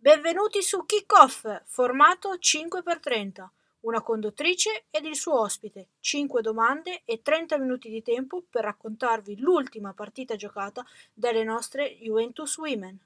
Benvenuti su Kickoff, formato 5x30, una conduttrice ed il suo ospite, 5 domande e 30 minuti di tempo per raccontarvi l'ultima partita giocata dalle nostre Juventus Women.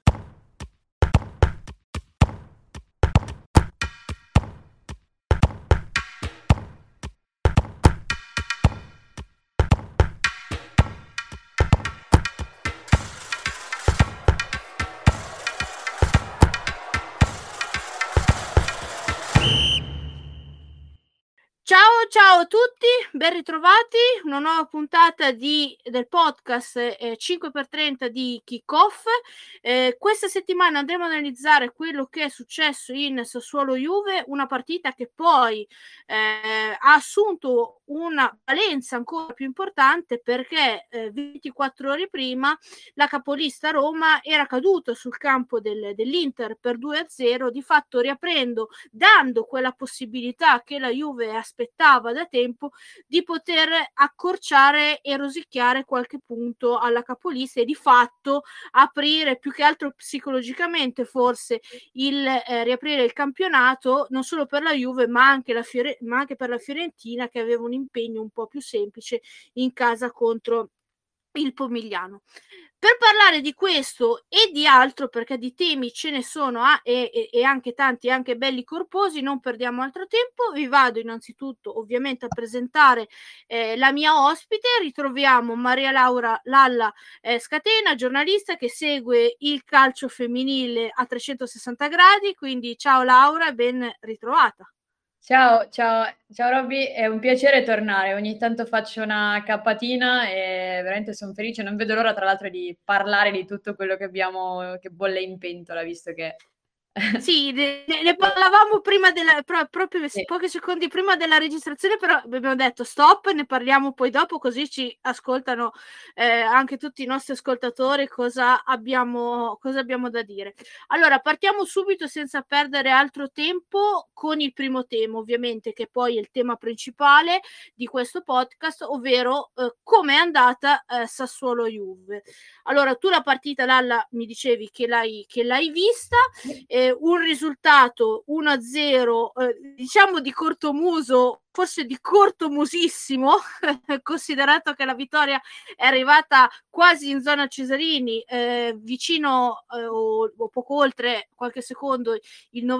Ciao a tutti, ben ritrovati, una nuova puntata del podcast 5x30 di Kickoff. Questa settimana andremo ad analizzare quello che è successo in Sassuolo-Juve, una partita che poi ha assunto una valenza ancora più importante perché 24 ore prima la capolista Roma era caduta sul campo dell'Inter per 2-0, di fatto dando quella possibilità che la Juve aspettava da tempo di poter accorciare e rosicchiare qualche punto alla capolista e di fatto aprire più che altro psicologicamente forse il riaprire il campionato non solo per la Juve ma anche per la Fiorentina, che aveva un impegno un po' più semplice in casa contro il Pomigliano. Per parlare di questo e di altro, perché di temi ce ne sono e anche tanti, anche belli corposi, non perdiamo altro tempo. Vi vado innanzitutto ovviamente a presentare la mia ospite. Ritroviamo Maria Laura Lalla Scatena, giornalista che segue il calcio femminile a 360 gradi, quindi ciao Laura, ben ritrovata. Ciao Robby, è un piacere tornare, ogni tanto faccio una cappatina e veramente sono felice, non vedo l'ora tra l'altro di parlare di tutto quello che abbiamo, che bolle in pentola, visto che... Sì, ne parlavamo prima proprio sì, pochi secondi prima della registrazione, però abbiamo detto stop, ne parliamo poi dopo, così ci ascoltano anche tutti i nostri ascoltatori cosa abbiamo da dire. Allora, partiamo subito senza perdere altro tempo con il primo tema, ovviamente, che poi è il tema principale di questo podcast, ovvero come è andata Sassuolo-Juve. Allora, tu la partita, Lalla, mi dicevi che l'hai vista. Un risultato 1-0, diciamo di cortomuso, forse di cortomusissimo, considerato che la vittoria è arrivata quasi in zona Cesarini, vicino o poco oltre qualche secondo il 90°,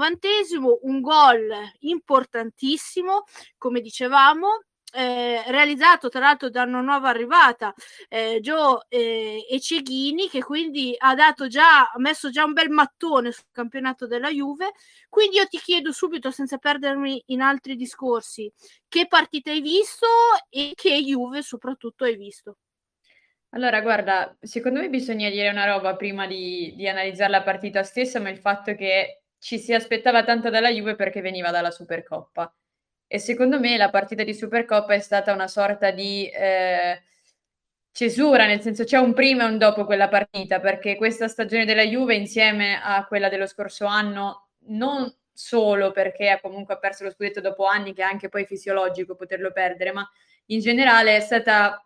un gol importantissimo, come dicevamo, realizzato tra l'altro da una nuova arrivata e Cecchini, che quindi ha messo già un bel mattone sul campionato della Juve. Quindi io ti chiedo subito, senza perdermi in altri discorsi, che partita hai visto e che Juve soprattutto hai visto? Allora, guarda, secondo me bisogna dire una roba prima di analizzare la partita stessa, ma il fatto che ci si aspettava tanto dalla Juve perché veniva dalla Supercoppa. E secondo me la partita di Supercoppa è stata una sorta di cesura, nel senso c'è un prima e un dopo quella partita, perché questa stagione della Juve insieme a quella dello scorso anno, non solo perché ha comunque perso lo scudetto dopo anni, che è anche poi fisiologico poterlo perdere, ma in generale è stato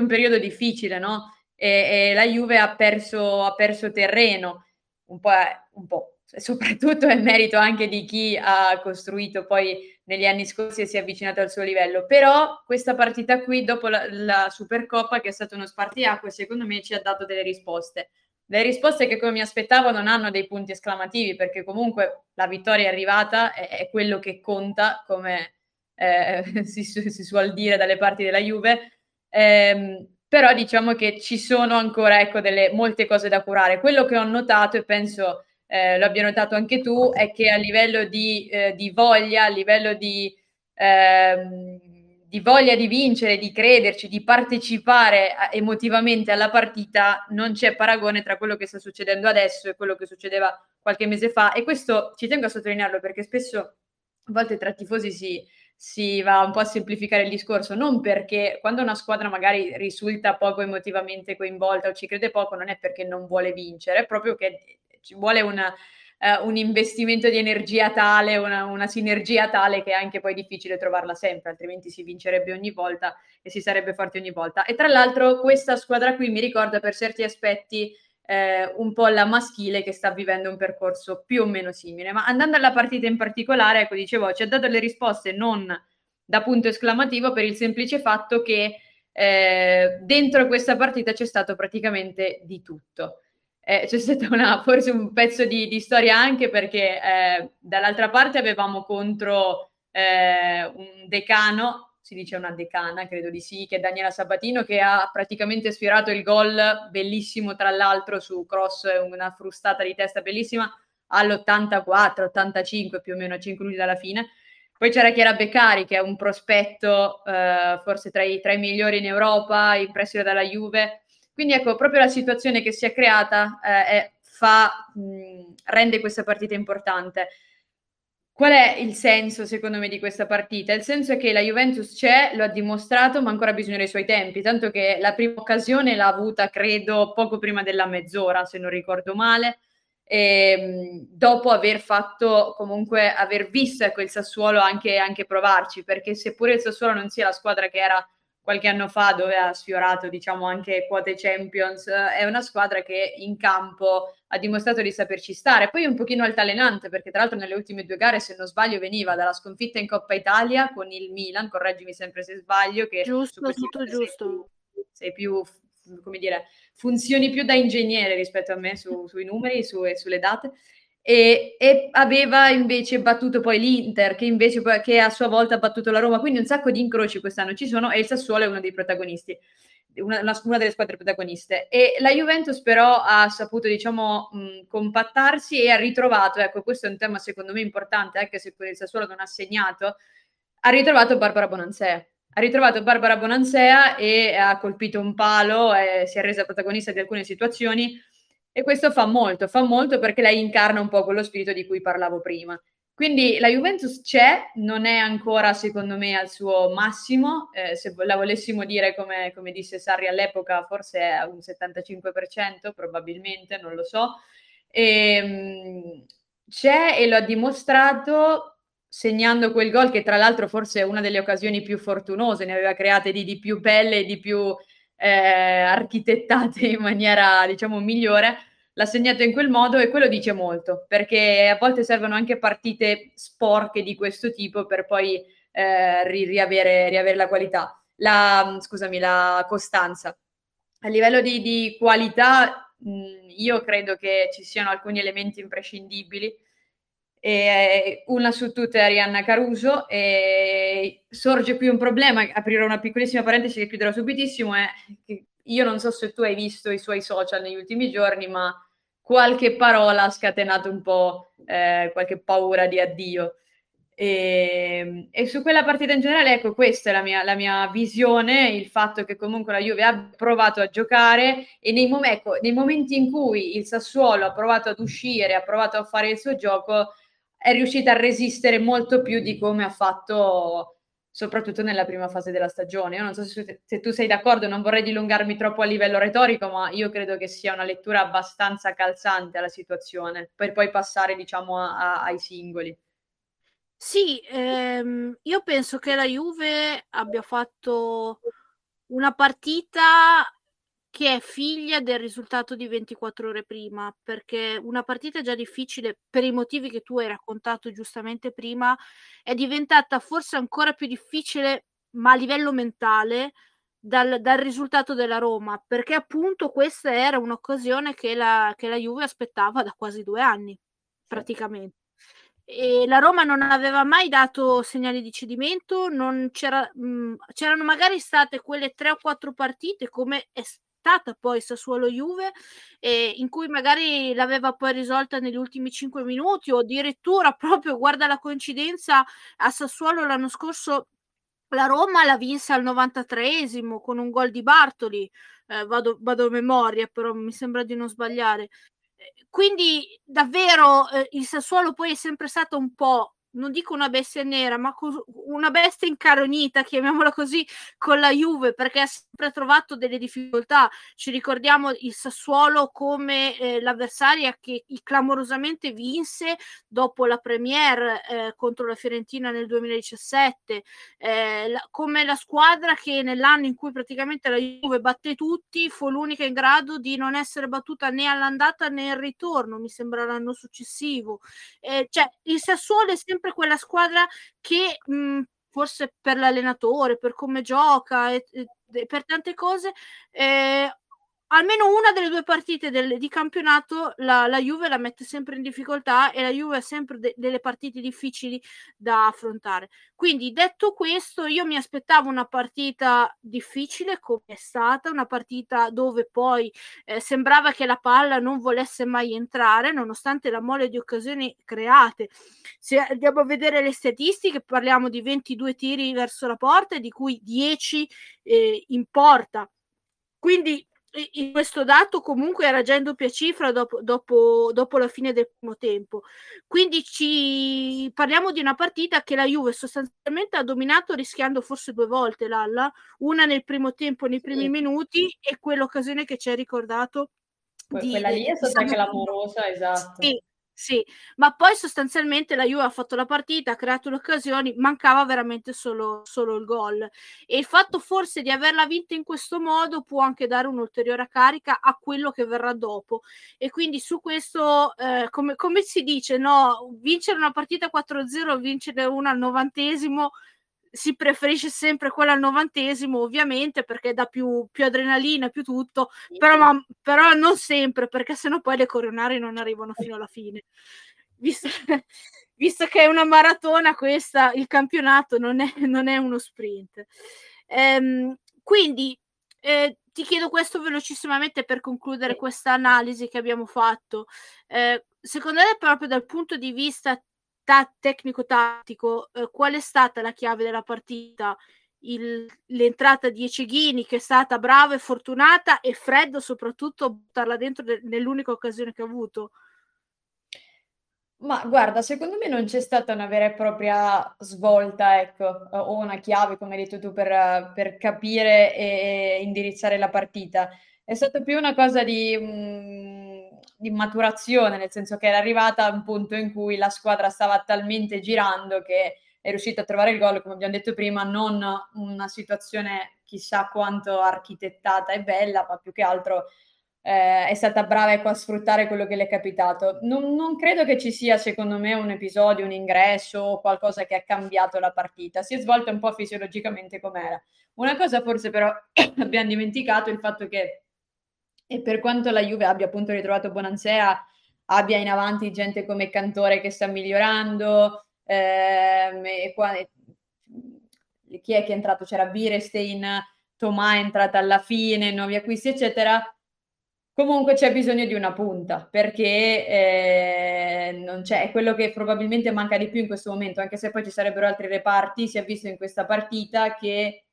un periodo difficile, no? E la Juve ha perso terreno, un po'. Soprattutto è merito anche di chi ha costruito poi negli anni scorsi e si è avvicinato al suo livello, però questa partita qui dopo la Supercoppa, che è stato uno spartiacque, secondo me ci ha dato delle risposte, che come mi aspettavo non hanno dei punti esclamativi, perché comunque la vittoria è arrivata, è quello che conta, come si suol dire dalle parti della Juve, però diciamo che ci sono ancora molte cose da curare. Quello che ho notato, e penso lo abbia notato anche tu, è che a livello di voglia, a livello di voglia di vincere, di crederci, di partecipare emotivamente alla partita, non c'è paragone tra quello che sta succedendo adesso e quello che succedeva qualche mese fa. E questo ci tengo a sottolinearlo, perché spesso, a volte, tra tifosi si va un po' a semplificare il discorso, non perché quando una squadra magari risulta poco emotivamente coinvolta o ci crede poco, non è perché non vuole vincere, è proprio che ci vuole un investimento di energia tale, una sinergia tale, che è anche poi difficile trovarla sempre, altrimenti si vincerebbe ogni volta e si sarebbe forti ogni volta. E tra l'altro questa squadra qui mi ricorda per certi aspetti un po' la maschile, che sta vivendo un percorso più o meno simile. Ma andando alla partita in particolare, ecco, dicevo, ci ha dato le risposte non da punto esclamativo, per il semplice fatto che dentro questa partita c'è stato praticamente di tutto. C'è stata forse un pezzo di storia, anche perché dall'altra parte avevamo contro un decano, si dice una decana, credo di sì, che è Daniela Sabatino, che ha praticamente sfiorato il gol, bellissimo tra l'altro su cross, una frustata di testa bellissima, all'84-85 più o meno, a 5 minuti dalla fine. Poi c'era Chiara Beccari, che è un prospetto forse tra i migliori in Europa, in prestito dalla Juve. Quindi ecco, proprio la situazione che si è creata rende questa partita importante. Qual è il senso, secondo me, di questa partita? Il senso è che la Juventus c'è, lo ha dimostrato, ma ancora bisogna dei suoi tempi, tanto che la prima occasione l'ha avuta, credo, poco prima della mezz'ora, se non ricordo male, e dopo aver visto quel Sassuolo anche provarci, perché seppure il Sassuolo non sia la squadra che era qualche anno fa, dove ha sfiorato diciamo anche quote Champions, è una squadra che in campo ha dimostrato di saperci stare. Poi è un pochino altalenante, perché tra l'altro nelle ultime due gare, se non sbaglio, veniva dalla sconfitta in Coppa Italia con il Milan, correggimi sempre se sbaglio, che giusto, tutto giusto, sei più come dire, funzioni più da ingegnere rispetto a me sui numeri e sulle date, e aveva invece battuto poi l'Inter, che a sua volta ha battuto la Roma. Quindi un sacco di incroci quest'anno ci sono, e il Sassuolo è uno dei protagonisti, una delle squadre protagoniste. E la Juventus però ha saputo compattarsi e ha ritrovato, ecco questo è un tema secondo me importante, anche se il Sassuolo non ha segnato, ha ritrovato Barbara Bonansea e ha colpito un palo, e si è resa protagonista di alcune situazioni, e questo fa molto, perché lei incarna un po' quello spirito di cui parlavo prima. Quindi la Juventus c'è, non è ancora secondo me al suo massimo, se la volessimo dire come disse Sarri all'epoca, forse è a un 75% probabilmente, non lo so, c'è e lo ha dimostrato segnando quel gol, che tra l'altro forse è una delle occasioni più fortunose, ne aveva create di più belle, di più architettate in maniera migliore, l'ha segnato in quel modo, e quello dice molto, perché a volte servono anche partite sporche di questo tipo per poi riavere la qualità, la costanza. A livello di qualità io credo che ci siano alcuni elementi imprescindibili, e una su tutte è Arianna Caruso. E sorge qui un problema, aprirò una piccolissima parentesi che chiuderò subitissimo, è che io non so se tu hai visto i suoi social negli ultimi giorni, ma qualche parola ha scatenato un po' qualche paura di addio, e su quella partita in generale, ecco, questa è la mia visione, il fatto che comunque la Juve ha provato a giocare, e nei momenti in cui il Sassuolo ha provato ad uscire, ha provato a fare il suo gioco, è riuscita a resistere molto più di come ha fatto soprattutto nella prima fase della stagione. Io non so se tu sei d'accordo, non vorrei dilungarmi troppo a livello retorico, ma io credo che sia una lettura abbastanza calzante alla situazione, per poi passare ai singoli. Sì, io penso che la Juve abbia fatto una partita che è figlia del risultato di 24 ore prima, perché una partita già difficile, per i motivi che tu hai raccontato giustamente prima, è diventata forse ancora più difficile, ma a livello mentale, dal risultato della Roma, perché appunto questa era un'occasione che la Juve aspettava da quasi 2 anni, praticamente. E la Roma non aveva mai dato segnali di cedimento, c'erano magari state quelle 3 o 4 partite, come è stata poi Sassuolo-Juve, in cui magari l'aveva poi risolta negli ultimi 5 minuti, o addirittura, proprio guarda la coincidenza, a Sassuolo l'anno scorso la Roma la vinse al 93esimo con un gol di Bartoli, vado a memoria però mi sembra di non sbagliare. Quindi davvero il Sassuolo poi è sempre stato un po' non dico una bestia nera, ma una bestia incaronita, chiamiamola così, con la Juve, perché ha sempre trovato delle difficoltà. Ci ricordiamo il Sassuolo come l'avversaria che clamorosamente vinse dopo la Premier contro la Fiorentina nel 2017, come la squadra che nell'anno in cui praticamente la Juve batté tutti fu l'unica in grado di non essere battuta né all'andata né al ritorno, mi sembra l'anno successivo. Cioè il Sassuolo è sempre quella squadra che forse per l'allenatore, per come gioca e per tante cose, almeno una delle due partite di campionato la Juve la mette sempre in difficoltà, e la Juve ha sempre delle partite difficili da affrontare. Quindi, detto questo, io mi aspettavo una partita difficile come è stata, una partita dove poi sembrava che la palla non volesse mai entrare, nonostante la mole di occasioni create. Se andiamo a vedere le statistiche, parliamo di 22 tiri verso la porta, di cui 10 in porta. Quindi in questo dato comunque era già in doppia cifra dopo la fine del primo tempo. Quindi parliamo di una partita che la Juve sostanzialmente ha dominato, rischiando forse due volte, Lalla, una nel primo tempo nei primi minuti, e quell'occasione che ci hai ricordato quella lì è stata anche clamorosa, esatto. Sì, ma poi sostanzialmente la Juve ha fatto la partita, ha creato le occasioni, mancava veramente solo il gol. E il fatto forse di averla vinta in questo modo può anche dare un'ulteriore carica a quello che verrà dopo. E quindi su questo, come si dice, no? Vincere una partita 4-0, vincere una al 90esimo, si preferisce sempre quella al 90esimo, ovviamente, perché dà più adrenalina, più tutto, però non sempre, perché sennò poi le coronari non arrivano fino alla fine. Visto che è una maratona questa, il campionato non è uno sprint. Quindi ti chiedo questo velocissimamente per concludere questa analisi che abbiamo fatto. Secondo te, proprio dal punto di vista tecnico-tattico, qual è stata la chiave della partita? L'entrata di Cecchini, che è stata brava e fortunata, e freddo soprattutto buttarla dentro nell'unica occasione che ha avuto? Ma guarda, secondo me non c'è stata una vera e propria svolta, ecco, o una chiave, come hai detto tu, per capire e indirizzare la partita. È stata più una cosa di maturazione, nel senso che era arrivata a un punto in cui la squadra stava talmente girando che è riuscita a trovare il gol, come abbiamo detto prima, non una situazione chissà quanto architettata e bella, ma più che altro è stata brava ecco, a sfruttare quello che le è capitato. Non credo che ci sia, secondo me, un episodio, un ingresso o qualcosa che ha cambiato la partita. Si è svolta un po' fisiologicamente come era. Una cosa forse però abbiamo dimenticato, il fatto che, e per quanto la Juve abbia appunto ritrovato Bonansea, abbia in avanti gente come Cantore che sta migliorando, chi è che è entrato? C'era Beerensteyn, Tomà è entrata alla fine, nuovi acquisti eccetera. Comunque c'è bisogno di una punta, perché non c'è, è quello che probabilmente manca di più in questo momento, anche se poi ci sarebbero altri reparti. Si è visto in questa partita che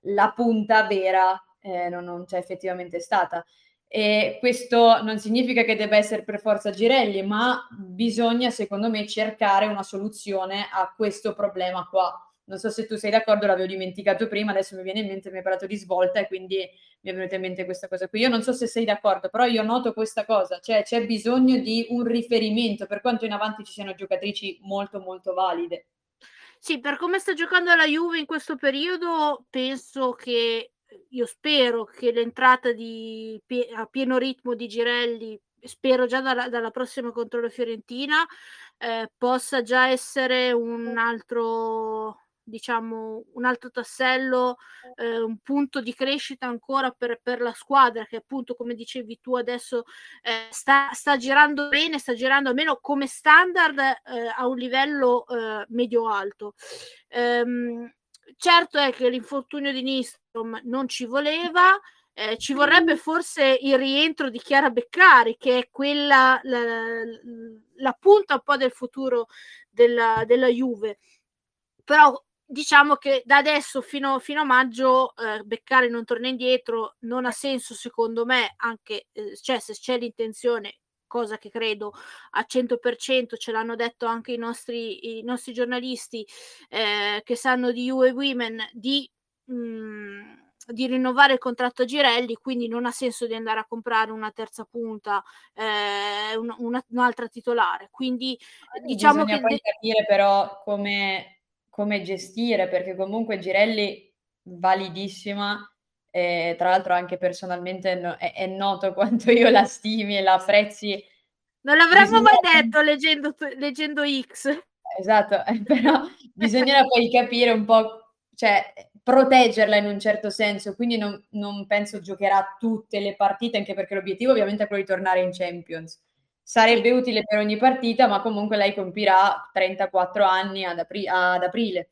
la punta vera non c'è effettivamente stata. E questo non significa che debba essere per forza Girelli, ma bisogna, secondo me, cercare una soluzione a questo problema qua. Non so se tu sei d'accordo, l'avevo dimenticato prima, adesso mi viene in mente, mi hai parlato di svolta e quindi mi è venuta in mente questa cosa qui. Io non so se sei d'accordo, però io noto questa cosa, cioè c'è bisogno di un riferimento, per quanto in avanti ci siano giocatrici molto molto valide. Sì, per come sta giocando la Juve in questo periodo, io spero che l'entrata a pieno ritmo di Girelli, spero già dalla prossima contro la Fiorentina, possa già essere un altro tassello, un punto di crescita ancora per la squadra, che appunto, come dicevi tu adesso, sta girando bene, sta girando almeno come standard a un livello medio-alto. Certo è che l'infortunio di Nistrom non ci voleva, ci vorrebbe forse il rientro di Chiara Beccari, che è quella la punta un po' del futuro della Juve. Però diciamo che da adesso fino a maggio Beccari non torna indietro, non ha senso secondo me, anche cioè, se c'è l'intenzione, cosa che credo al 100%, ce l'hanno detto anche i nostri giornalisti che sanno di Juve Women, di rinnovare il contratto a Girelli, quindi non ha senso di andare a comprare una terza punta, un'altra titolare. Quindi diciamo che poi capire però come gestire, perché comunque Girelli validissima, tra l'altro anche personalmente è noto quanto io la stimi e la apprezzi. Non l'avremmo mai detto leggendo X. Esatto, però bisognerà poi capire un po', cioè proteggerla in un certo senso, quindi non penso giocherà tutte le partite, anche perché l'obiettivo ovviamente è quello di tornare in Champions. Sarebbe utile per ogni partita, ma comunque lei compirà 34 anni ad aprile.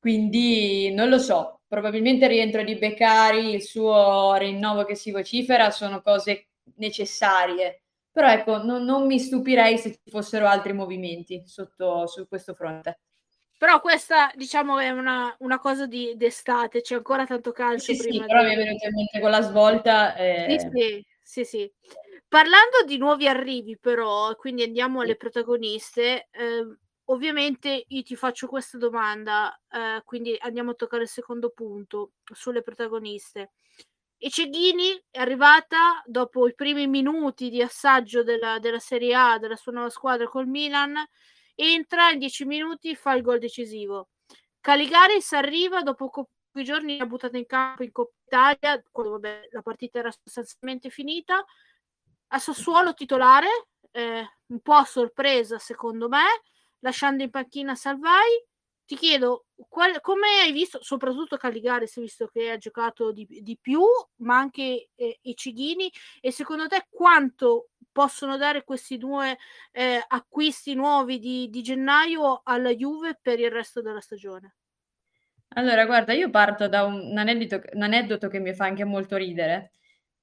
Quindi non lo so, probabilmente il rientro di Beccari, il suo rinnovo che si vocifera sono cose necessarie, però ecco, non mi stupirei se ci fossero altri movimenti su questo fronte. Però questa, diciamo, è una cosa d'estate, c'è ancora tanto calcio. Sì, però mi è venuto in mente con la svolta. Sì. Parlando di nuovi arrivi, però, quindi andiamo alle protagoniste, ovviamente io ti faccio questa domanda, quindi andiamo a toccare il secondo punto sulle protagoniste. E Cecchini è arrivata dopo i primi minuti di assaggio della Serie A, della sua nuova squadra col Milan, entra in 10 minuti, fa il gol decisivo. Caligaris arriva dopo pochi giorni, ha buttato in campo in Coppa Italia, quando la partita era sostanzialmente finita. A Sassuolo titolare, un po' a sorpresa secondo me, lasciando in panchina Salvai. Ti chiedo, come hai visto, soprattutto Caligaris, visto che ha giocato di più, ma anche i Cecchini, e secondo te quanto possono dare questi due acquisti nuovi di gennaio alla Juve per il resto della stagione? Allora, guarda, io parto da un aneddoto che mi fa anche molto ridere.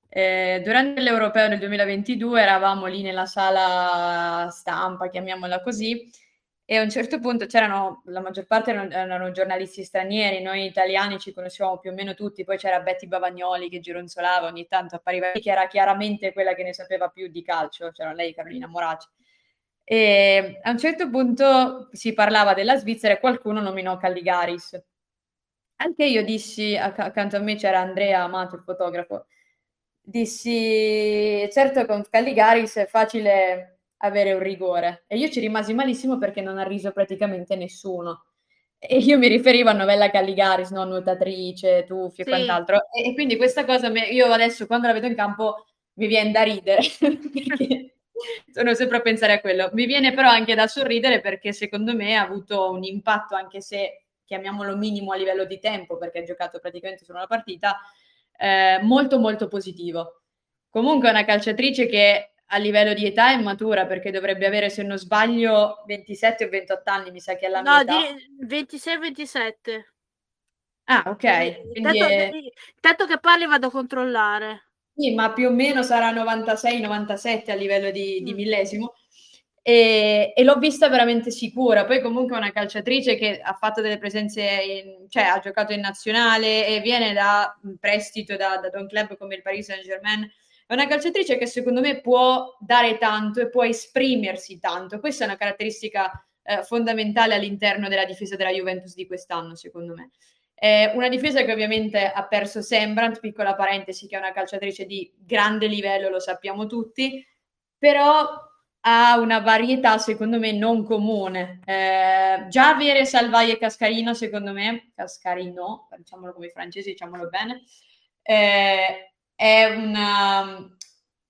Durante l'Europeo del 2022 eravamo lì nella sala stampa, chiamiamola così, e a un certo punto la maggior parte erano giornalisti stranieri, noi italiani ci conoscevamo più o meno tutti, poi c'era Betty Bavagnoli che gironzolava ogni tanto, appariva, che era chiaramente quella che ne sapeva più di calcio, c'era lei, Carolina Moraci, e a un certo punto si parlava della Svizzera e qualcuno nominò Caligaris. Anche io dissi, accanto a me c'era Andrea Amato, il fotografo, dissi, certo con Caligaris è facile avere un rigore, e io ci rimasi malissimo perché non ha riso praticamente nessuno, e io mi riferivo a Novella Caligaris, no? Nuotatrice, tuffi e quant'altro, e quindi questa cosa io adesso quando la vedo in campo mi viene da ridere perché sono sempre a pensare a quello, mi viene però anche da sorridere perché secondo me ha avuto un impatto, anche se chiamiamolo minimo a livello di tempo perché ha giocato praticamente solo una partita, molto molto positivo. Comunque è una calciatrice che a livello di età è matura, perché dovrebbe avere, se non sbaglio, 27 o 28 anni, mi sa che è la mia età. 26-27. Ah, ok. Tanto che parli vado a controllare. Sì, ma più o meno sarà 96-97 a livello di millesimo. E l'ho vista veramente sicura. Poi comunque è una calciatrice che ha fatto delle presenze, cioè ha giocato in nazionale e viene da un prestito da un club come il Paris Saint-Germain. È una calciatrice che secondo me può dare tanto e può esprimersi tanto. Questa è una caratteristica fondamentale all'interno della difesa della Juventus di quest'anno, secondo me. È una difesa che ovviamente ha perso Sembrant, piccola parentesi, che è una calciatrice di grande livello, lo sappiamo tutti, però ha una varietà secondo me non comune. Già avere Salvai e Cascarino, secondo me, Cascarino, diciamolo come i francesi, diciamolo bene, è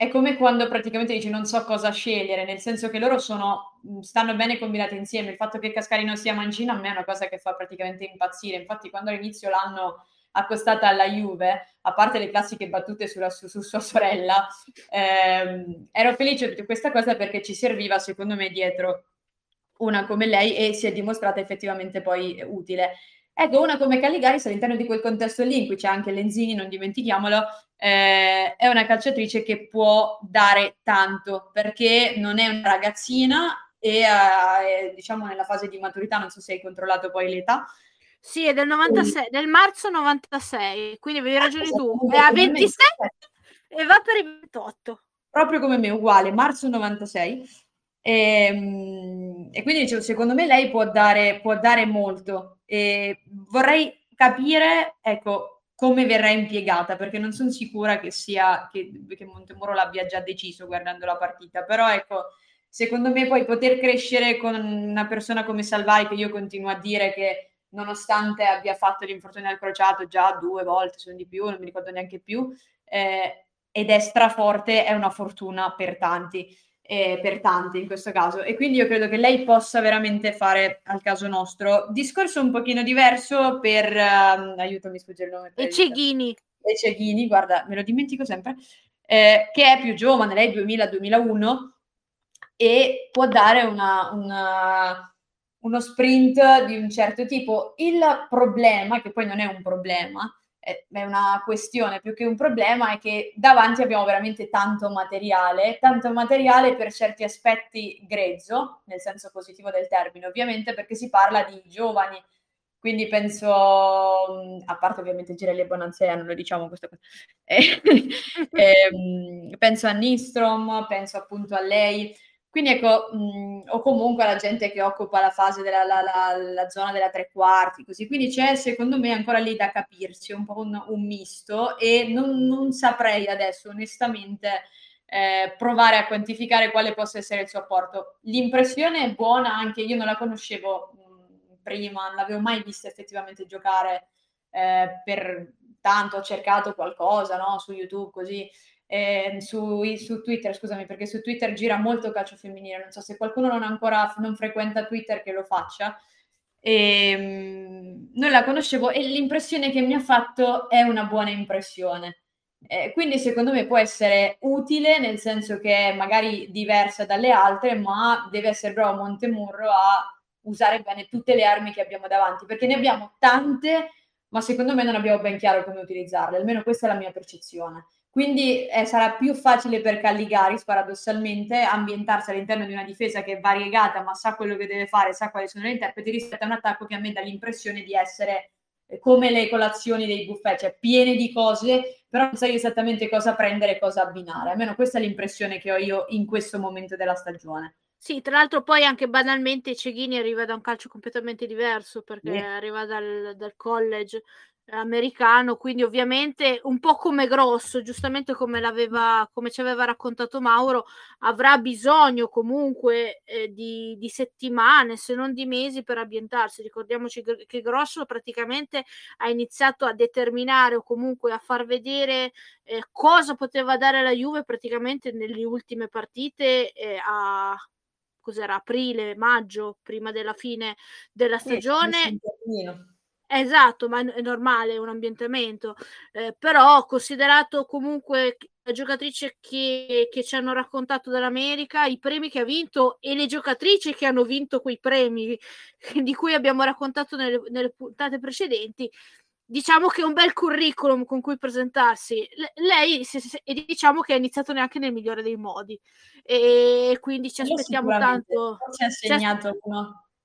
come quando praticamente dici non so cosa scegliere, nel senso che loro stanno bene combinate insieme. Il fatto che Cascarino sia mancina a me è una cosa che fa praticamente impazzire. Infatti quando all'inizio l'hanno accostata alla Juve, a parte le classiche battute su sua sorella, ero felice di questa cosa perché ci serviva secondo me dietro una come lei, e si è dimostrata effettivamente poi utile. Ecco, una come Caligaris all'interno di quel contesto lì, in cui c'è anche Lenzini, non dimentichiamolo, è una calciatrice che può dare tanto, perché non è una ragazzina e è, diciamo, nella fase di maturità, non so se hai controllato poi l'età. Sì, è del 96, del marzo 96, quindi avevi ragione tu, è a 27 e va per i 28. proprio come me, uguale, marzo 96, e quindi dicevo, secondo me lei può dare molto, e vorrei capire, ecco, come verrà impiegata, perché non sono sicura che Montemurro l'abbia già deciso guardando la partita, però ecco, secondo me poi poter crescere con una persona come Salvai, che io continuo a dire che nonostante abbia fatto l'infortunio al crociato già 2 volte, sono di più, non mi ricordo neanche più, ed è straforte, è una fortuna per tanti in questo caso, e quindi io credo che lei possa veramente fare al caso nostro. Discorso un pochino diverso per aiutami a sfuggire il nome, e Cecchini, guarda, me lo dimentico sempre, che è più giovane, lei 2000-2001, e può dare uno sprint di un certo tipo. Il problema, che poi non è un problema, è una questione più che un problema, è che davanti abbiamo veramente tanto materiale, per certi aspetti grezzo, nel senso positivo del termine ovviamente, perché si parla di giovani, quindi penso, a parte ovviamente Girelli e Bonansea, non lo diciamo questa cosa, penso a Nistrom, penso appunto a lei, quindi ecco, o comunque la gente che occupa la fase della zona della tre quarti, così, quindi c'è secondo me ancora lì da capirsi un po' un misto, e non saprei adesso onestamente provare a quantificare quale possa essere il suo apporto. L'impressione è buona, anche io non la conoscevo prima, non l'avevo mai vista effettivamente giocare, per tanto ho cercato qualcosa, no, su YouTube così. Su Twitter, scusami, perché su Twitter gira molto calcio femminile, non so se qualcuno non frequenta Twitter, che lo faccia, non la conoscevo, e l'impressione che mi ha fatto è una buona impressione, quindi secondo me può essere utile, nel senso che è magari diversa dalle altre, ma deve essere bravo Montemurro a usare bene tutte le armi che abbiamo davanti, perché ne abbiamo tante, ma secondo me non abbiamo ben chiaro come utilizzarle, almeno questa è la mia percezione. Quindi sarà più facile per Caligaris, paradossalmente, ambientarsi all'interno di una difesa che è variegata, ma sa quello che deve fare, sa quali sono gli interpreti, rispetto a un attacco che a me dà l'impressione di essere come le colazioni dei buffet, cioè piene di cose, però non sai esattamente cosa prendere e cosa abbinare. Almeno questa è l'impressione che ho io in questo momento della stagione. Sì, tra l'altro poi anche banalmente Cecchini arriva da un calcio completamente diverso, perché arriva dal college americano, quindi ovviamente un po' come Grosso, giustamente come ci aveva raccontato Mauro, avrà bisogno comunque di settimane, se non di mesi, per ambientarsi. Ricordiamoci che Grosso praticamente ha iniziato a determinare, o comunque a far vedere cosa poteva dare la Juve praticamente nelle ultime partite, cos'era, aprile, maggio, prima della fine della stagione. Esatto, ma è normale, è un ambientamento, però considerato comunque la giocatrice che ci hanno raccontato dall'America, i premi che ha vinto e le giocatrici che hanno vinto quei premi di cui abbiamo raccontato nelle puntate precedenti, diciamo che è un bel curriculum con cui presentarsi. Lei, e diciamo che ha iniziato neanche nel migliore dei modi, e quindi ci aspettiamo tanto. Ci ha segnato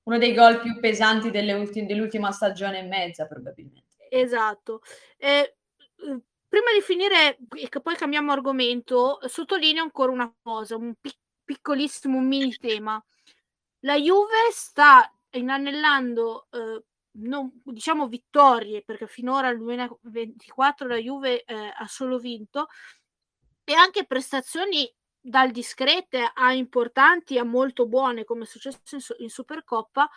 uno dei gol più pesanti dell'ultima stagione e mezza, probabilmente. Esatto. Prima di finire, che poi cambiamo argomento, sottolineo ancora una cosa, un piccolissimo mini tema. La Juve sta inanellando, diciamo, vittorie, perché finora il 2024 la Juve ha solo vinto, e anche prestazioni dal discrete a importanti a molto buone, come è successo in Supercoppa,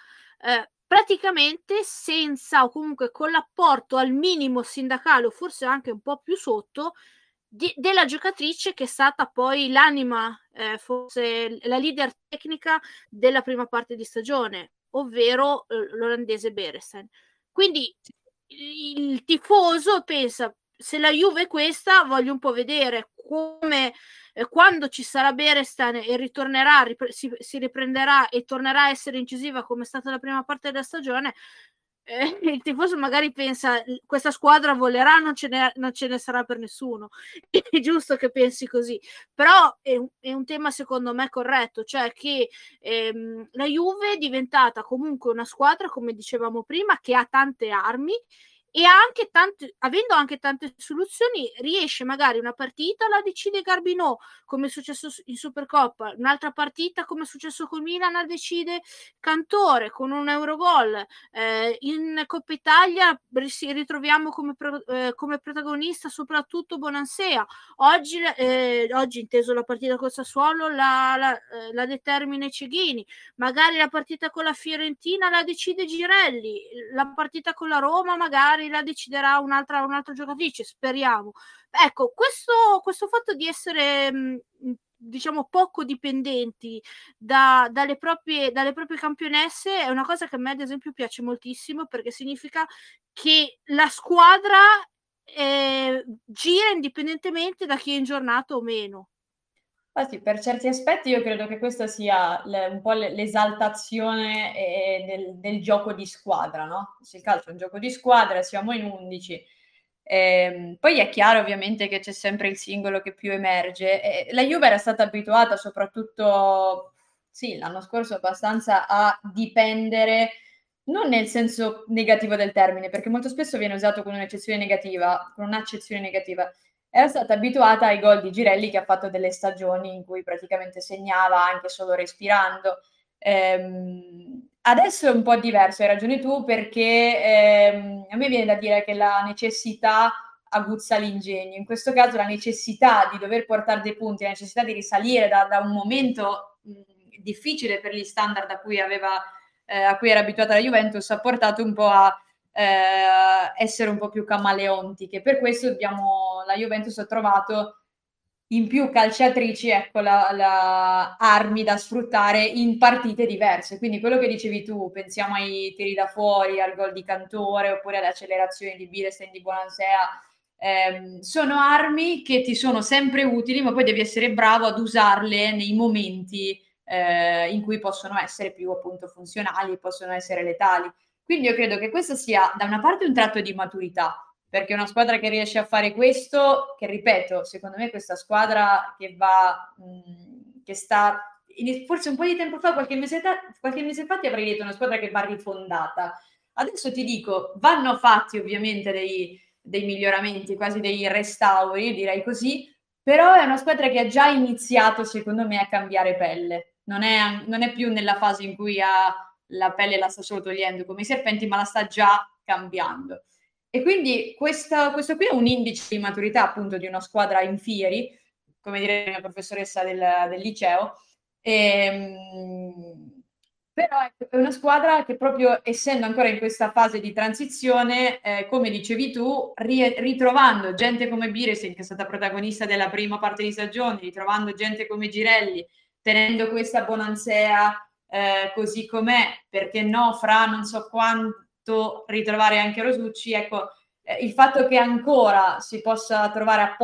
praticamente senza, o comunque con l'apporto al minimo sindacale, o forse anche un po' più sotto, della giocatrice che è stata poi l'anima, forse la leader tecnica della prima parte di stagione, ovvero l'olandese Beerensteyn. Quindi il tifoso pensa: se la Juve è questa, voglio un po' vedere come, quando ci sarà Beerensteyn e ritornerà, si riprenderà e tornerà a essere incisiva come è stata la prima parte della stagione, il tifoso magari pensa: questa squadra volerà, non ce ne sarà per nessuno. È giusto che pensi così, però è un tema secondo me corretto, cioè che la Juve è diventata comunque una squadra, come dicevamo prima, che ha tante armi, e ha anche tante, avendo anche tante soluzioni, riesce magari una partita la decide Garbinò, come è successo in Supercoppa, un'altra partita come è successo con Milan la decide Cantore con un Eurogol, in Coppa Italia ritroviamo come protagonista soprattutto Bonansea, oggi inteso la partita con Sassuolo la determina Cecchini, magari la partita con la Fiorentina la decide Girelli, la partita con la Roma magari la deciderà un'altra giocatrice, speriamo. Ecco, questo fatto di essere, diciamo, poco dipendenti dalle proprie campionesse è una cosa che a me ad esempio piace moltissimo, perché significa che la squadra gira indipendentemente da chi è in giornata o meno. Ah sì, per certi aspetti io credo che questa sia un po' l'esaltazione del gioco di squadra, no? Se il calcio è un gioco di squadra, siamo in 11. Poi è chiaro ovviamente che c'è sempre il singolo che più emerge. La Juve era stata abituata soprattutto, sì, l'anno scorso abbastanza a dipendere, non nel senso negativo del termine, perché molto spesso viene usato con un'accezione negativa. Era stata abituata ai gol di Girelli, che ha fatto delle stagioni in cui praticamente segnava anche solo respirando. Adesso è un po' diverso, hai ragione tu, perché a me viene da dire che la necessità aguzza l'ingegno. In questo caso la necessità di dover portare dei punti, la necessità di risalire da un momento difficile per gli standard a cui era abituata la Juventus, ha portato un po' a essere un po' più camaleontiche. Per questo la Juventus ha trovato in più calciatrici, ecco, armi da sfruttare in partite diverse. Quindi quello che dicevi tu, pensiamo ai tiri da fuori, al gol di Cantore, oppure alle accelerazioni di Beerensteyn, di Bonansea, sono armi che ti sono sempre utili, ma poi devi essere bravo ad usarle nei momenti in cui possono essere più appunto funzionali, possono essere letali. Quindi io credo che questo sia da una parte un tratto di maturità, perché una squadra che riesce a fare questo, che ripeto, secondo me questa squadra forse un po' di tempo fa, qualche mese fa ti avrei detto una squadra che va rifondata. Adesso ti dico, vanno fatti ovviamente dei miglioramenti, quasi dei restauri, direi così, però è una squadra che ha già iniziato, secondo me, a cambiare pelle. Non è più nella fase in cui la pelle la sta solo togliendo come i serpenti, ma la sta già cambiando, e quindi questo qui è un indice di maturità appunto di una squadra in fieri, come direbbe la professoressa del liceo, però è una squadra che, proprio essendo ancora in questa fase di transizione, come dicevi tu, ritrovando gente come Beerensteyn, che è stata protagonista della prima parte di stagione, ritrovando gente come Girelli, tenendo questa Bonansea così com'è, perché no, fra non so quanto ritrovare anche Rosucci, ecco, il fatto che ancora si possa trovare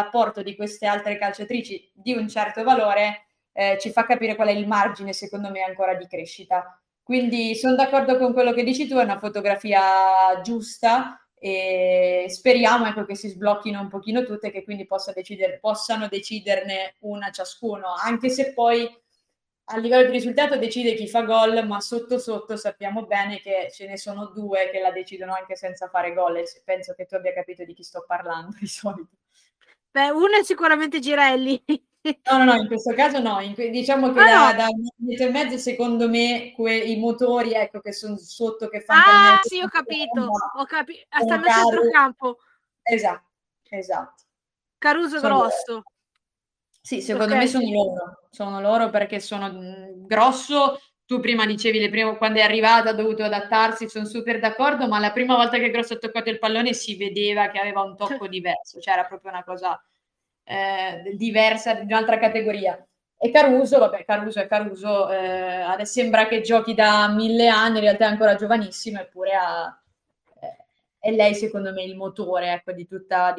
l'apporto di queste altre calciatrici di un certo valore ci fa capire qual è il margine, secondo me, ancora di crescita. Quindi sono d'accordo con quello che dici tu, è una fotografia giusta, e speriamo, ecco, che si sblocchino un pochino tutte, che quindi possano deciderne una ciascuno, anche se poi a livello di risultato decide chi fa gol, ma sotto sotto sappiamo bene che ce ne sono due che la decidono anche senza fare gol, e penso che tu abbia capito di chi sto parlando di solito. Beh, uno è sicuramente Girelli. No, in questo caso no, diciamo che da un minuto e mezzo, secondo me, i motori, ecco, che sono sotto, che fanno... Ah, sì, ho capito, stanno a centrocampo. Esatto. Caruso, Grosso. Sì, secondo me sono loro perché sono Grosso. Tu prima dicevi, quando è arrivata ha dovuto adattarsi, sono super d'accordo, ma la prima volta che Grosso ha toccato il pallone si vedeva che aveva un tocco diverso, cioè era proprio una cosa diversa, di un'altra categoria. E Caruso, vabbè, Caruso, adesso sembra che giochi da 1000 anni, in realtà è ancora giovanissimo, eppure è lei, secondo me, il motore, ecco, di tutta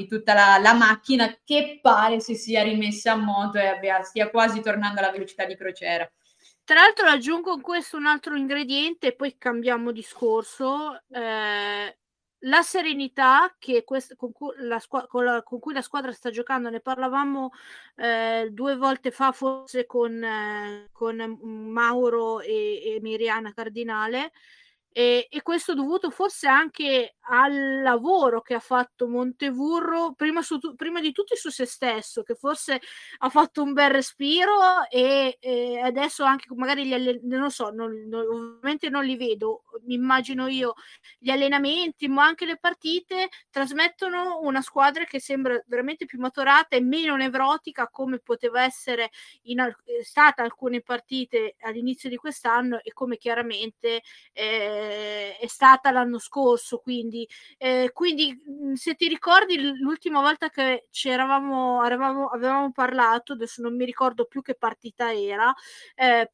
la macchina, che pare si sia rimessa a moto e stia quasi tornando alla velocità di crociera. Tra l'altro aggiungo in questo un altro ingrediente e poi cambiamo discorso, la serenità con cui la squadra sta giocando. Ne parlavamo 2 volte fa, forse con Mauro e Miriana Cardinale, E questo dovuto forse anche al lavoro che ha fatto Montemurro prima di tutto su se stesso, che forse ha fatto un bel respiro e adesso anche magari ovviamente non li vedo, mi immagino io gli allenamenti ma anche le partite trasmettono una squadra che sembra veramente più maturata e meno nevrotica come poteva essere stata alcune partite all'inizio di quest'anno e come chiaramente è stata l'anno scorso, quindi se ti ricordi l'ultima volta che avevamo parlato, adesso non mi ricordo più che partita era,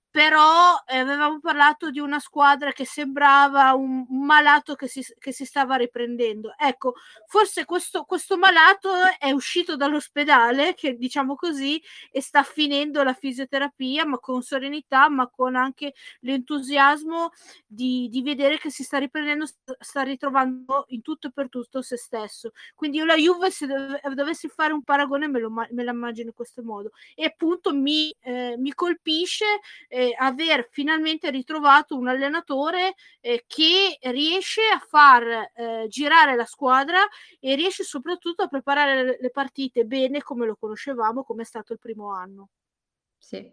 però avevamo parlato di una squadra che sembrava un malato che si stava riprendendo. Ecco, forse questo malato è uscito dall'ospedale, che diciamo così, e sta finendo la fisioterapia, ma con serenità, ma con anche l'entusiasmo di vedere che si sta riprendendo, sta ritrovando in tutto e per tutto se stesso. Quindi io la Juve, se dovessi fare un paragone, me la immagino in questo modo. E appunto mi colpisce aver finalmente ritrovato un allenatore che riesce a far girare la squadra e riesce soprattutto a preparare le partite bene, come lo conoscevamo, come è stato il primo anno. Sì,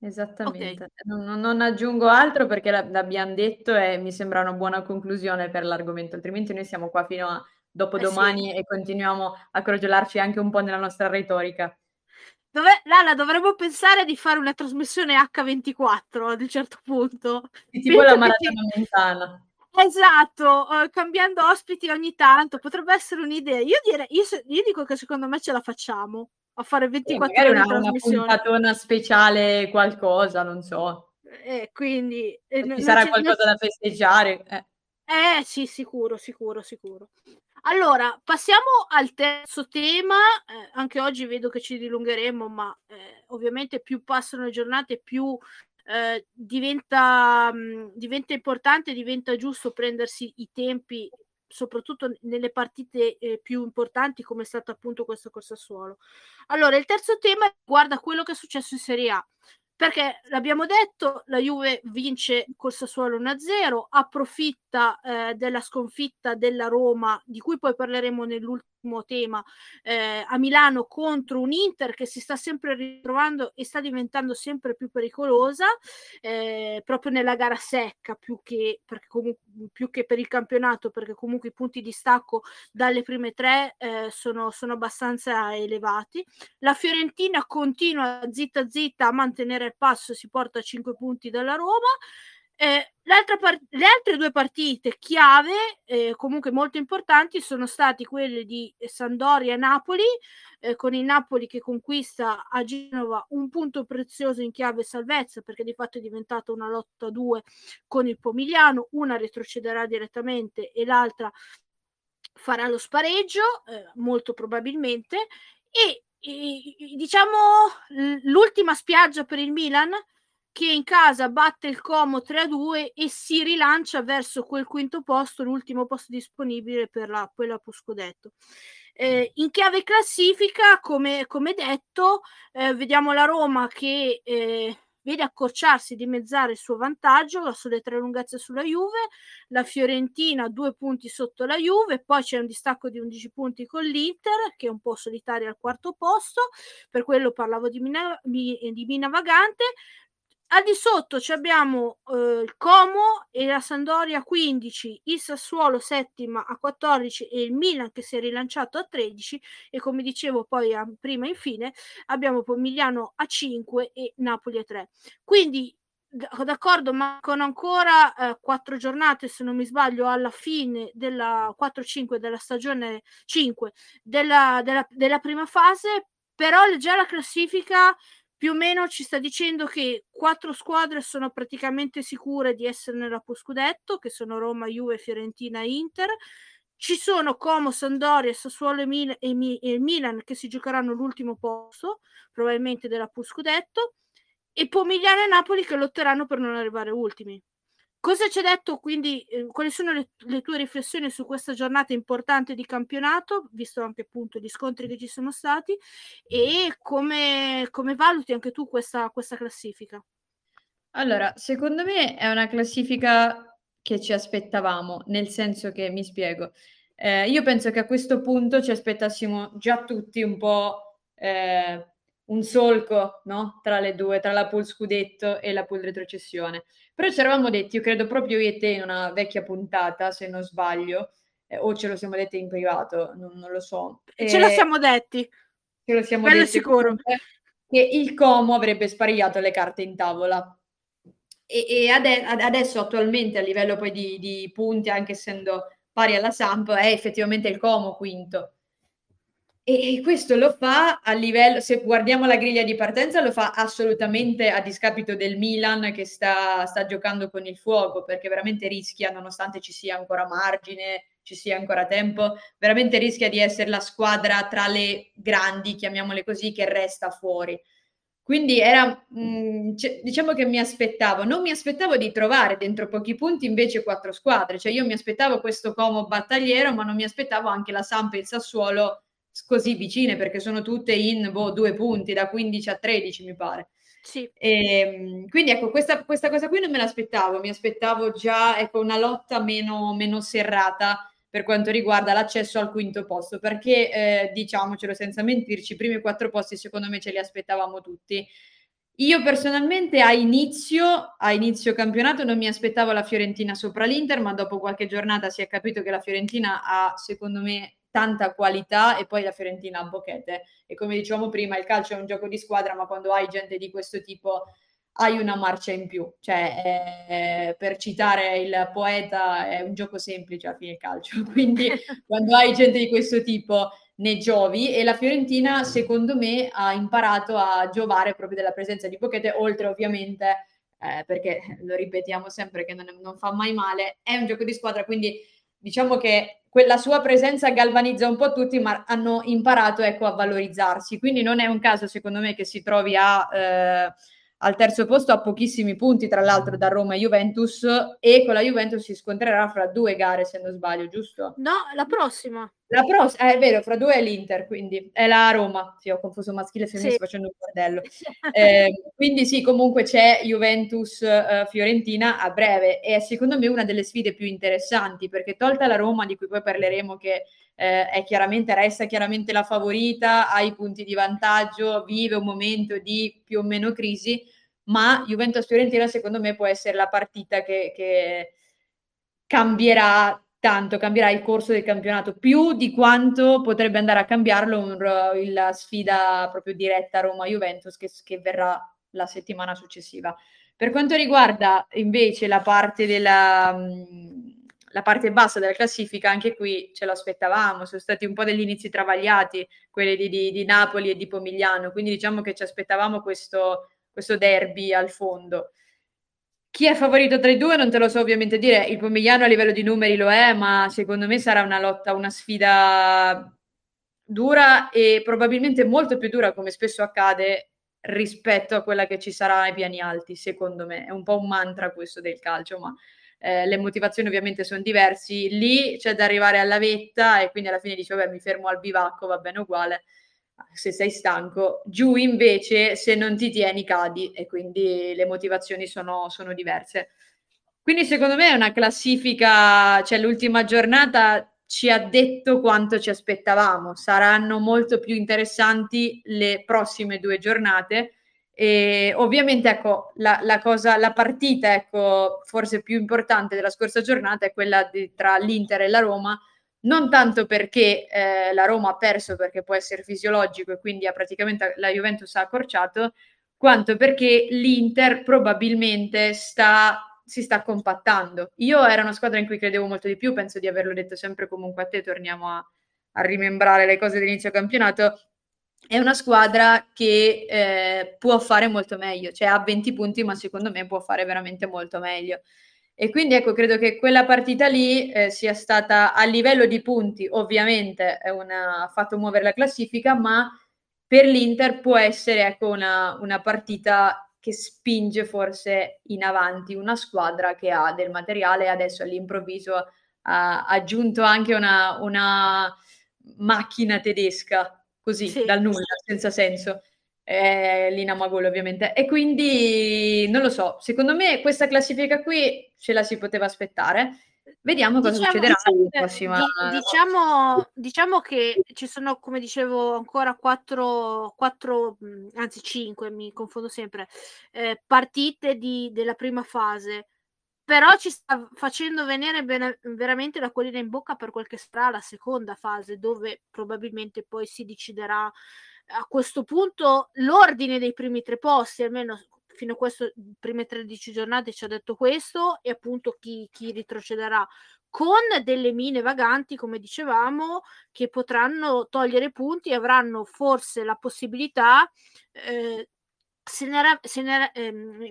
esattamente. Okay. Non aggiungo altro perché l'abbiamo detto e mi sembra una buona conclusione per l'argomento, altrimenti noi siamo qua fino a dopodomani e continuiamo a crogiolarci anche un po' nella nostra retorica. Lala, dovremmo pensare di fare una trasmissione H24 ad un certo punto. Tipo la maratona mentana. Esatto, cambiando ospiti ogni tanto, potrebbe essere un'idea. Io dico che secondo me ce la facciamo a fare 24 ore di trasmissione. Una puntatona speciale qualcosa, non so. Quindi ci sarà qualcosa da festeggiare. Sì, sicuro. Allora, passiamo al terzo tema, anche oggi vedo che ci dilungheremo, ma ovviamente più passano le giornate, più diventa importante, diventa giusto prendersi i tempi, soprattutto nelle partite più importanti, come è stato appunto questo col Sassuolo. Allora, il terzo tema riguarda quello che è successo in Serie A. Perché l'abbiamo detto, la Juve vince col Sassuolo 1-0, approfitta della sconfitta della Roma, di cui poi parleremo nell'ultimo tema, a Milano contro un Inter che si sta sempre ritrovando e sta diventando sempre più pericolosa, proprio nella gara secca, più che per il campionato, perché comunque i punti di stacco dalle prime tre sono abbastanza elevati. La Fiorentina continua zitta zitta a mantenere il passo, si porta a 5 punti dalla Roma. Le altre due partite chiave, comunque molto importanti, sono stati quelle di Sampdoria e Napoli, con il Napoli che conquista a Genova un punto prezioso in chiave salvezza, perché di fatto è diventata una lotta a due con il Pomigliano, una retrocederà direttamente e l'altra farà lo spareggio, molto probabilmente, e diciamo l'ultima spiaggia per il Milan, che in casa batte il Como 3-2 e si rilancia verso quel quinto posto, l'ultimo posto disponibile per quella scudetto. In chiave classifica, come detto, vediamo la Roma che vede accorciarsi, dimezzare il suo vantaggio, la sole tre lunghezze sulla Juve, la Fiorentina 2 punti sotto la Juve, poi c'è un distacco di 11 punti con l'Inter, che è un po' solitaria al quarto posto, per quello parlavo di mina vagante. Al di sotto ci abbiamo il Como e la Sampdoria 15, il Sassuolo settima a 14 e il Milan che si è rilanciato a 13 e come dicevo poi prima infine abbiamo Pomigliano a 5 e Napoli a 3. Quindi d'accordo, mancano ancora 4 giornate se non mi sbaglio alla fine della 4-5 della stagione 5 della prima fase, però già la classifica più o meno ci sta dicendo che 4 squadre sono praticamente sicure di essere nella scudetto, che sono Roma, Juve, Fiorentina e Inter. Ci sono Como, Sampdoria, Sassuolo e Milan che si giocheranno l'ultimo posto, probabilmente della scudetto, e Pomigliano e Napoli che lotteranno per non arrivare ultimi. Cosa ci hai detto quindi? Quali sono le tue riflessioni su questa giornata importante di campionato, visto anche appunto gli scontri che ci sono stati, e come valuti anche tu questa classifica? Allora, secondo me è una classifica che ci aspettavamo, nel senso che, mi spiego, io penso che a questo punto ci aspettassimo già tutti un po' un solco, no? Tra le due, tra la pool scudetto e la pool retrocessione. Però ci eravamo detti, io credo proprio io e te in una vecchia puntata, se non sbaglio, o ce lo siamo detti in privato, non lo so. E ce lo siamo detti. Ce lo siamo bello detti sicuro. Che il Como avrebbe sparigliato le carte in tavola. E adesso attualmente a livello poi di punti, anche essendo pari alla Samp, è effettivamente il Como quinto, e questo lo fa a livello, se guardiamo la griglia di partenza, lo fa assolutamente a discapito del Milan, che sta giocando con il fuoco, perché veramente rischia, nonostante ci sia ancora margine, ci sia ancora tempo, veramente rischia di essere la squadra tra le grandi, chiamiamole così, che resta fuori. Quindi era, diciamo che non mi aspettavo di trovare dentro pochi punti invece quattro squadre, cioè io mi aspettavo questo Como battagliero, ma non mi aspettavo anche la Samp e il Sassuolo così vicine, perché sono tutte in 2 punti, da 15 a 13 mi pare. Sì. E, quindi ecco, questa cosa qui non me l'aspettavo, mi aspettavo già, ecco, una lotta meno serrata per quanto riguarda l'accesso al quinto posto, perché diciamocelo senza mentirci, i primi 4 posti secondo me ce li aspettavamo tutti. Io personalmente a inizio campionato non mi aspettavo la Fiorentina sopra l'Inter, ma dopo qualche giornata si è capito che la Fiorentina ha, secondo me, tanta qualità, e poi la Fiorentina ha Bocchette, e come dicevamo prima, il calcio è un gioco di squadra, ma quando hai gente di questo tipo hai una marcia in più, cioè per citare il poeta, è un gioco semplice alla fine il calcio, quindi quando hai gente di questo tipo ne giovi, e la Fiorentina secondo me ha imparato a giovare proprio della presenza di Bocchette, oltre ovviamente, perché lo ripetiamo sempre che non fa mai male, è un gioco di squadra, quindi diciamo che quella sua presenza galvanizza un po' tutti, ma hanno imparato, ecco, a valorizzarsi, quindi non è un caso secondo me che si trovi al terzo posto, a pochissimi punti tra l'altro da Roma e Juventus, e con la Juventus si scontrerà fra 2 gare, se non sbaglio, giusto? No, la prossima è vero, fra 2 è l'Inter, quindi è la Roma, sì, ho confuso maschile e femminile, sì. Sto facendo un bordello quindi sì, comunque c'è Juventus Fiorentina a breve, e è secondo me una delle sfide più interessanti, perché tolta la Roma, di cui poi parleremo, che resta chiaramente la favorita, ha i punti di vantaggio, vive un momento di più o meno crisi, ma Juventus-Fiorentina secondo me può essere la partita che cambierà il corso del campionato, più di quanto potrebbe andare a cambiarlo la sfida proprio diretta Roma-Juventus che verrà la settimana successiva. Per quanto riguarda invece la parte la parte bassa della classifica, anche qui ce l'aspettavamo, sono stati un po' degli inizi travagliati, quelli di Napoli e di Pomigliano, quindi diciamo che ci aspettavamo questo derby al fondo. Chi è favorito tra i due non te lo so ovviamente dire, il Pomigliano a livello di numeri lo è, ma secondo me sarà una lotta, una sfida dura, e probabilmente molto più dura, come spesso accade, rispetto a quella che ci sarà ai piani alti, secondo me. È un po' un mantra questo del calcio, ma le motivazioni ovviamente sono diversi, lì c'è da arrivare alla vetta, e quindi alla fine dici vabbè, mi fermo al bivacco, va bene uguale, se sei stanco. Giù invece, se non ti tieni cadi, e quindi le motivazioni sono diverse. Quindi secondo me è una classifica, cioè l'ultima giornata ci ha detto quanto ci aspettavamo, saranno molto più interessanti le prossime 2 giornate. E ovviamente, ecco, la partita, ecco, forse più importante della scorsa giornata è quella tra l'Inter e la Roma, non tanto perché la Roma ha perso, perché può essere fisiologico e quindi praticamente la Juventus ha accorciato, quanto perché l'Inter probabilmente si sta compattando. Io era una squadra in cui credevo molto di più, penso di averlo detto sempre comunque a te, torniamo a rimembrare le cose dell'inizio campionato. È una squadra che può fare molto meglio, cioè ha 20 punti, ma secondo me può fare veramente molto meglio. E quindi ecco, credo che quella partita lì sia stata, a livello di punti, ovviamente ha fatto muovere la classifica, ma per l'Inter può essere, ecco, una partita che spinge forse in avanti una squadra che ha del materiale, e adesso all'improvviso ha aggiunto anche una macchina tedesca, così, sì, dal nulla, senza senso, Lina Magolo ovviamente, e quindi non lo so, secondo me questa classifica qui ce la si poteva aspettare. Vediamo cosa succederà la prossima. Diciamo che ci sono, come dicevo, ancora 5, mi confondo sempre, partite della prima fase, però ci sta facendo venire veramente la colina in bocca per quel che sarà la seconda fase, dove probabilmente poi si deciderà a questo punto l'ordine dei primi tre posti, almeno fino a questo, prime 13 giornate ci ha detto questo, e appunto chi retrocederà, con delle mine vaganti, come dicevamo, che potranno togliere punti e avranno forse la possibilità, in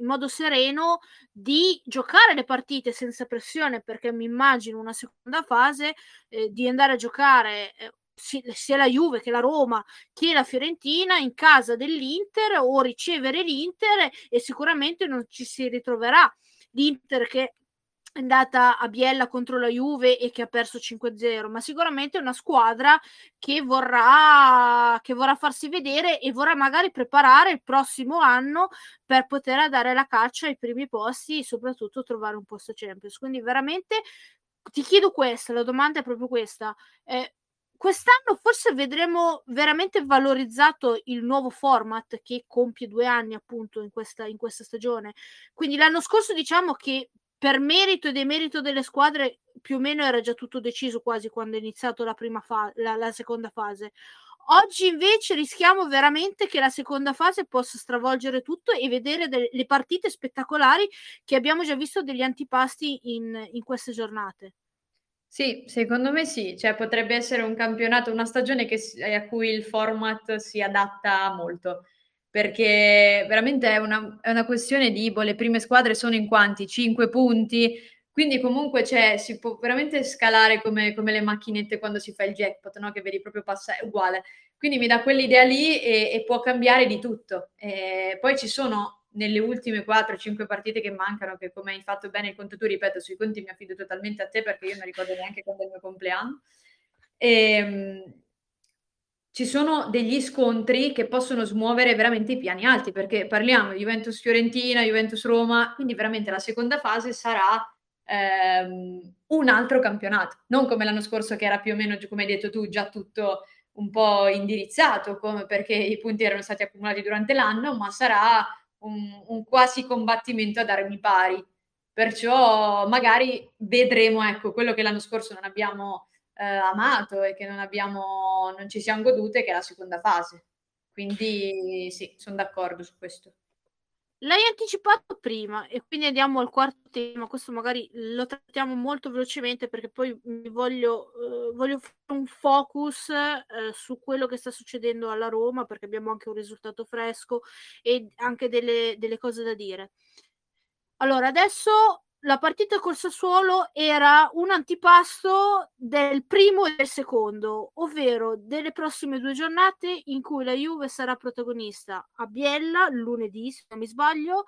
modo sereno, di giocare le partite senza pressione, perché mi immagino una seconda fase di andare a giocare sia la Juve che la Roma che la Fiorentina in casa dell'Inter, o ricevere l'Inter, e sicuramente non ci si ritroverà l'Inter che è andata a Biella contro la Juve e che ha perso 5-0, ma sicuramente è una squadra che vorrà farsi vedere e vorrà magari preparare il prossimo anno per poter dare la caccia ai primi posti e soprattutto trovare un posto Champions. Quindi veramente ti chiedo questa, la domanda è proprio questa, quest'anno forse vedremo veramente valorizzato il nuovo format che compie 2 anni appunto in questa stagione. Quindi l'anno scorso diciamo che per merito e demerito delle squadre più o meno era già tutto deciso quasi quando è iniziato la seconda fase. Oggi invece rischiamo veramente che la seconda fase possa stravolgere tutto e vedere le partite spettacolari che abbiamo già visto degli antipasti in queste giornate. Sì, secondo me sì, cioè potrebbe essere un campionato, una stagione a cui il format si adatta molto, perché veramente è una questione di le prime squadre sono in quanti? 5 punti, quindi comunque si può veramente scalare come le macchinette quando si fa il jackpot, no? Che vedi proprio passa, è uguale, quindi mi dà quell'idea lì e può cambiare di tutto. Poi ci sono nelle ultime 4-5 partite che mancano, che come hai fatto bene il conto tu, ripeto, sui conti mi affido totalmente a te perché io non ricordo neanche quando è il mio compleanno, ci sono degli scontri che possono smuovere veramente i piani alti, perché parliamo di Juventus-Fiorentina, Juventus-Roma, quindi veramente la seconda fase sarà un altro campionato, non come l'anno scorso che era più o meno, come hai detto tu, già tutto un po' indirizzato, perché i punti erano stati accumulati durante l'anno, ma sarà un quasi combattimento ad armi pari, perciò magari vedremo, ecco, quello che l'anno scorso non abbiamo amato e che non ci siamo godute, che è la seconda fase. Quindi sì, sono d'accordo su questo. L'hai anticipato prima e quindi andiamo al quarto tema, questo magari lo trattiamo molto velocemente perché poi voglio fare un focus su quello che sta succedendo alla Roma, perché abbiamo anche un risultato fresco e anche delle cose da dire. Allora, adesso la partita col Sassuolo era un antipasto del primo e del secondo, ovvero delle prossime 2 giornate in cui la Juve sarà protagonista a Biella lunedì, se non mi sbaglio,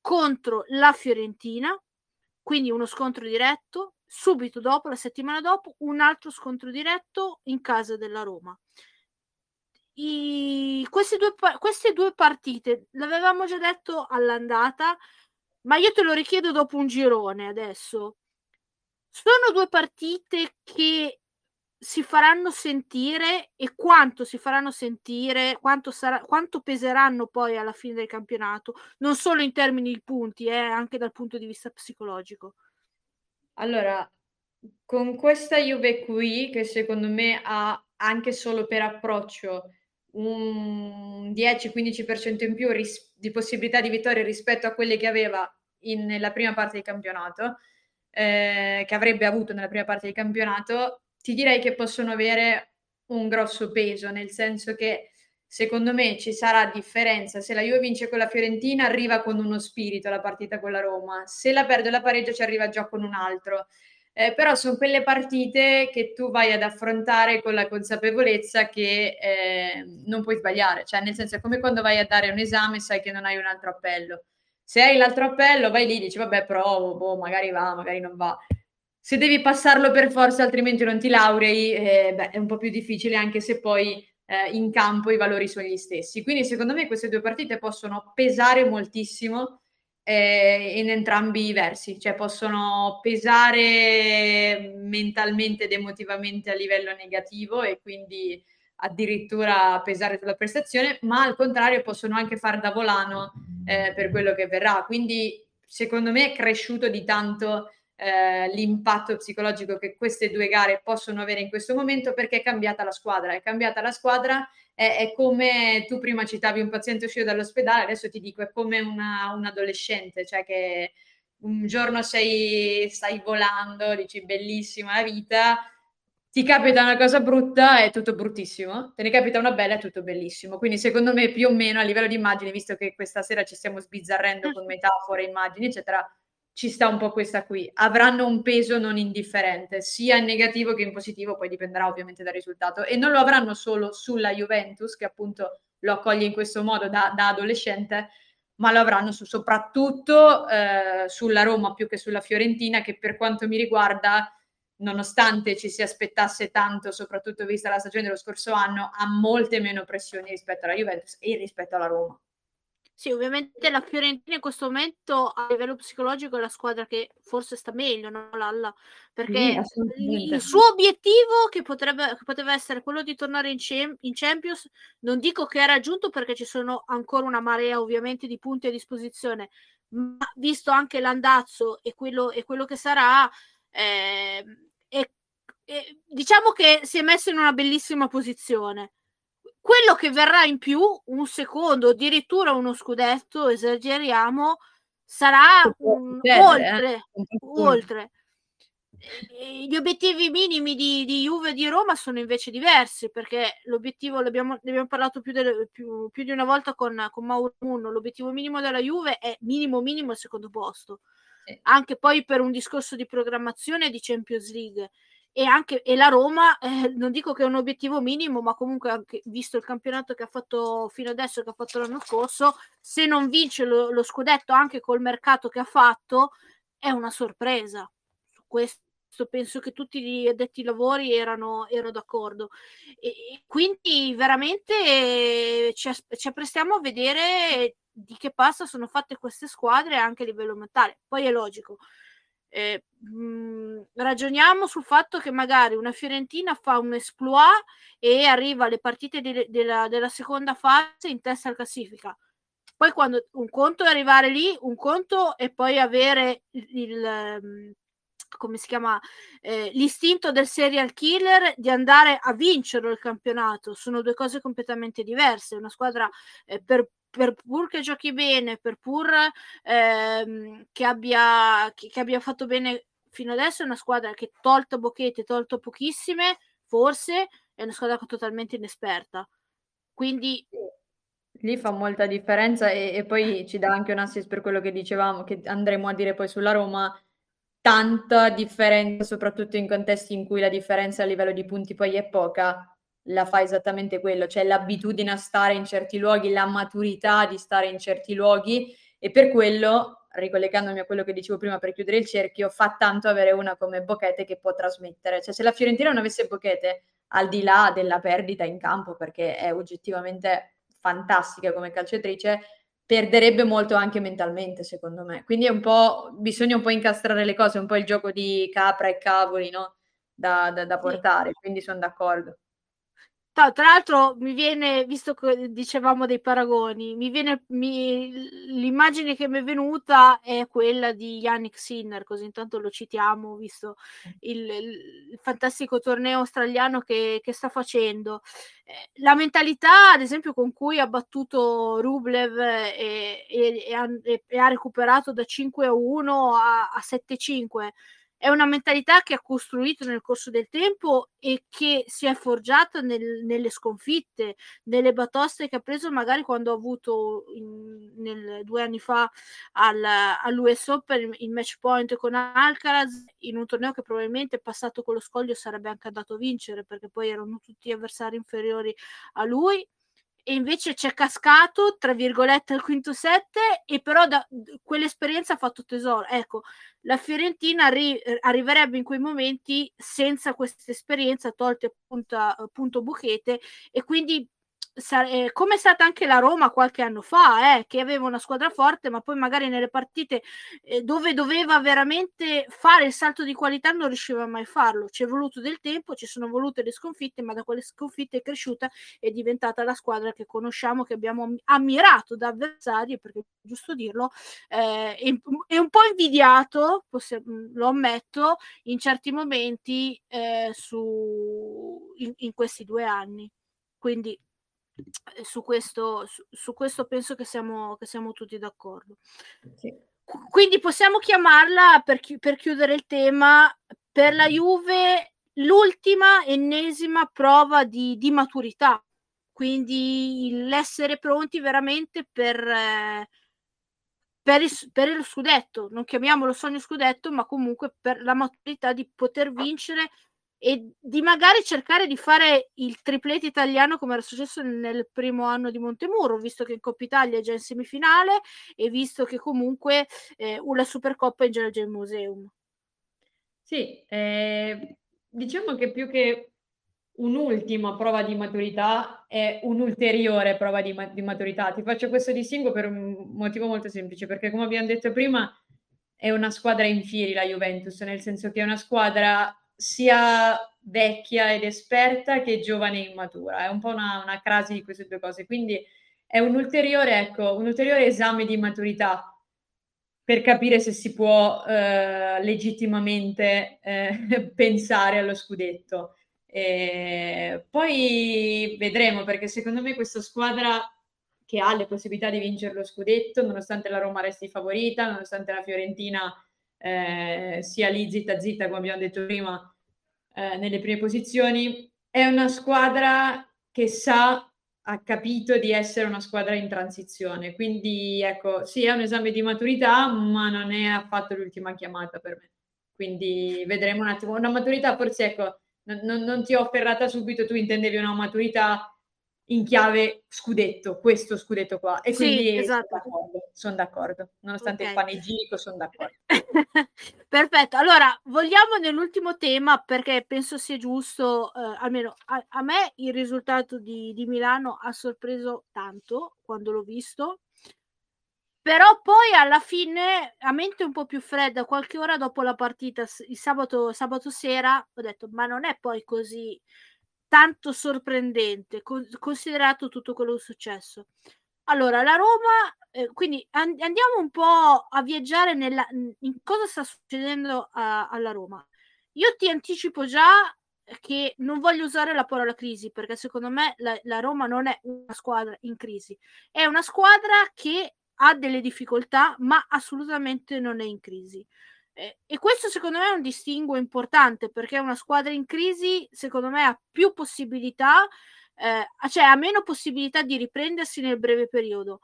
contro la Fiorentina, quindi uno scontro diretto, subito dopo, la settimana dopo, un altro scontro diretto in casa della Roma. Queste due partite l'avevamo già detto all'andata, ma io te lo richiedo dopo un girone adesso. Sono 2 partite che si faranno sentire, e quanto si faranno sentire, quanto peseranno poi alla fine del campionato, non solo in termini di punti, anche dal punto di vista psicologico. Allora, con questa Juve qui, che secondo me ha anche solo per approccio un 10-15% in più di possibilità di vittoria rispetto a quelle che aveva nella prima parte del campionato, che avrebbe avuto nella prima parte del campionato, ti direi che possono avere un grosso peso, nel senso che secondo me ci sarà differenza. Se la Juve vince con la Fiorentina arriva con uno spirito la partita con la Roma, se la perde o la pareggia ci arriva già con un altro. Però sono quelle partite che tu vai ad affrontare con la consapevolezza che non puoi sbagliare, cioè nel senso è come quando vai a dare un esame e sai che non hai un altro appello. Se hai l'altro appello vai lì e dici vabbè provo, magari va, magari non va. Se devi passarlo per forza altrimenti non ti laurei, è un po' più difficile, anche se poi in campo i valori sono gli stessi. Quindi secondo me queste due partite possono pesare moltissimo in entrambi i versi, cioè possono pesare mentalmente ed emotivamente a livello negativo e quindi addirittura pesare sulla prestazione, ma al contrario possono anche far da volano per quello che verrà. Quindi secondo me è cresciuto di tanto l'impatto psicologico che queste due gare possono avere in questo momento, perché è cambiata la squadra, è come tu prima citavi un paziente uscito dall'ospedale, adesso ti dico è come un adolescente, cioè che un giorno stai volando, dici bellissima la vita, ti capita una cosa brutta è tutto bruttissimo, te ne capita una bella è tutto bellissimo. Quindi secondo me più o meno a livello di immagini, visto che questa sera ci stiamo sbizzarrendo con metafore, immagini eccetera, ci sta un po' questa qui, avranno un peso non indifferente, sia in negativo che in positivo, poi dipenderà ovviamente dal risultato, e non lo avranno solo sulla Juventus, che appunto lo accoglie in questo modo da adolescente, ma lo avranno soprattutto sulla Roma più che sulla Fiorentina, che per quanto mi riguarda, nonostante ci si aspettasse tanto, soprattutto vista la stagione dello scorso anno, ha molte meno pressioni rispetto alla Juventus e rispetto alla Roma. Sì, ovviamente la Fiorentina in questo momento a livello psicologico è la squadra che forse sta meglio, no Lalla? Perché il suo obiettivo che poteva essere quello di tornare in Champions, non dico che è raggiunto perché ci sono ancora una marea ovviamente di punti a disposizione, ma visto anche l'andazzo e quello che sarà, diciamo che si è messo in una bellissima posizione. Quello che verrà in più, un secondo, addirittura uno scudetto, esageriamo, sarà oltre. Gli obiettivi minimi di Juve e di Roma sono invece diversi, perché l'obiettivo, ne abbiamo parlato più di una volta con Mauro, l'obiettivo minimo della Juve è minimo al secondo posto, sì. Anche poi per un discorso di programmazione di Champions League. E la Roma, non dico che è un obiettivo minimo, ma comunque anche visto il campionato che ha fatto fino adesso, che ha fatto l'anno scorso, se non vince lo scudetto anche col mercato che ha fatto, è una sorpresa. Su questo penso che tutti gli addetti ai lavori erano d'accordo. E quindi veramente ci apprestiamo a vedere di che pasta sono fatte queste squadre anche a livello mentale. Poi è logico. Ragioniamo sul fatto che magari una Fiorentina fa un exploit e arriva alle partite della seconda fase in testa alla classifica. Poi quando un conto è arrivare lì, un conto è poi avere l'istinto del serial killer di andare a vincere il campionato. Sono due cose completamente diverse. Una squadra per pur che giochi bene, per pur che abbia fatto bene fino adesso, è una squadra che tolto Bocchette, tolto pochissime, forse è una squadra totalmente inesperta. Quindi lì fa molta differenza e poi ci dà anche un assist per quello che dicevamo, che andremo a dire poi sulla Roma, tanta differenza, soprattutto in contesti in cui la differenza a livello di punti poi è poca. La fa esattamente quello, cioè l'abitudine a stare in certi luoghi, la maturità di stare in certi luoghi, e per quello, ricollegandomi a quello che dicevo prima per chiudere il cerchio, fa tanto avere una come Bocchette che può trasmettere. Cioè se la Fiorentina non avesse Bocchette, al di là della perdita in campo, perché è oggettivamente fantastica come calciatrice, perderebbe molto anche mentalmente, secondo me. Quindi è un po', bisogna un po' incastrare le cose, un po' il gioco di capra e cavoli, no? da portare, quindi sono d'accordo. Tra l'altro mi viene, visto che dicevamo dei paragoni, l'immagine che mi è venuta è quella di Yannick Sinner, così intanto lo citiamo, visto il fantastico torneo australiano che sta facendo. La mentalità, ad esempio, con cui ha battuto Rublev e ha recuperato da 5-1 a 7-5, è una mentalità che ha costruito nel corso del tempo e che si è forgiata nelle sconfitte, nelle batoste che ha preso magari quando ha avuto 2 anni fa all'US Open il match point con Alcaraz, in un torneo che probabilmente passato con lo scoglio sarebbe anche andato a vincere, perché poi erano tutti avversari inferiori a lui. e invece c'è cascato, tra virgolette, al quinto set, e però da quell'esperienza ha fatto tesoro. Ecco, la Fiorentina arriverebbe in quei momenti senza questa esperienza, tolte appunto Bocchette, e quindi come è stata anche la Roma qualche anno fa, che aveva una squadra forte, ma poi magari nelle partite dove doveva veramente fare il salto di qualità non riusciva mai a farlo. Ci è voluto del tempo, ci sono volute le sconfitte, ma da quelle sconfitte è cresciuta e è diventata la squadra che conosciamo, che abbiamo ammirato da avversari, perché giusto dirlo, è un po' invidiato, lo ammetto, in certi momenti in questi 2 anni. Quindi su questo penso che siamo tutti d'accordo. Sì. Quindi possiamo chiamarla, per chiudere il tema, per la Juve l'ultima, ennesima prova di maturità, quindi l'essere pronti veramente per lo scudetto, non chiamiamolo sogno scudetto, ma comunque per la maturità di poter vincere e di magari cercare di fare il triplete italiano, come era successo nel primo anno di Montemurro, visto che in Coppa Italia è già in semifinale e visto che comunque la Supercoppa è già al Museum. Sì, diciamo che più che un'ultima prova di maturità è un'ulteriore prova di maturità. Ti faccio questo distinguo per un motivo molto semplice, perché come abbiamo detto prima è una squadra in fieri la Juventus, nel senso che è una squadra sia vecchia ed esperta che giovane e immatura, è un po' una crasi di queste due cose, quindi è un ulteriore esame di maturità per capire se si può legittimamente pensare allo scudetto. E poi vedremo, perché secondo me questa squadra che ha le possibilità di vincere lo scudetto, nonostante la Roma resti favorita, nonostante la Fiorentina sia lì zitta come abbiamo detto prima nelle prime posizioni, è una squadra che ha capito di essere una squadra in transizione, quindi ecco, sì, è un esame di maturità, ma non è affatto l'ultima chiamata per me, quindi vedremo un attimo. Una maturità forse, ecco, non ti ho ferrata subito, tu intendevi una maturità in chiave scudetto, questo scudetto qua, e quindi sì, esatto. Sono d'accordo, nonostante okay. Il panegirico, sono d'accordo. Perfetto, allora vogliamo nell'ultimo tema, perché penso sia giusto, almeno a me il risultato di Milano ha sorpreso tanto quando l'ho visto, però poi alla fine, a mente un po' più fredda, qualche ora dopo la partita, il sabato sera, ho detto ma non è poi così tanto sorprendente, considerato tutto quello che è successo. Allora, la Roma, quindi andiamo un po' a viaggiare in cosa sta succedendo alla Roma. Io ti anticipo già che non voglio usare la parola crisi, perché secondo me la Roma non è una squadra in crisi, è una squadra che ha delle difficoltà, ma assolutamente non è in crisi. E questo secondo me è un distinguo importante, perché una squadra in crisi secondo me ha più possibilità, cioè ha meno possibilità di riprendersi nel breve periodo.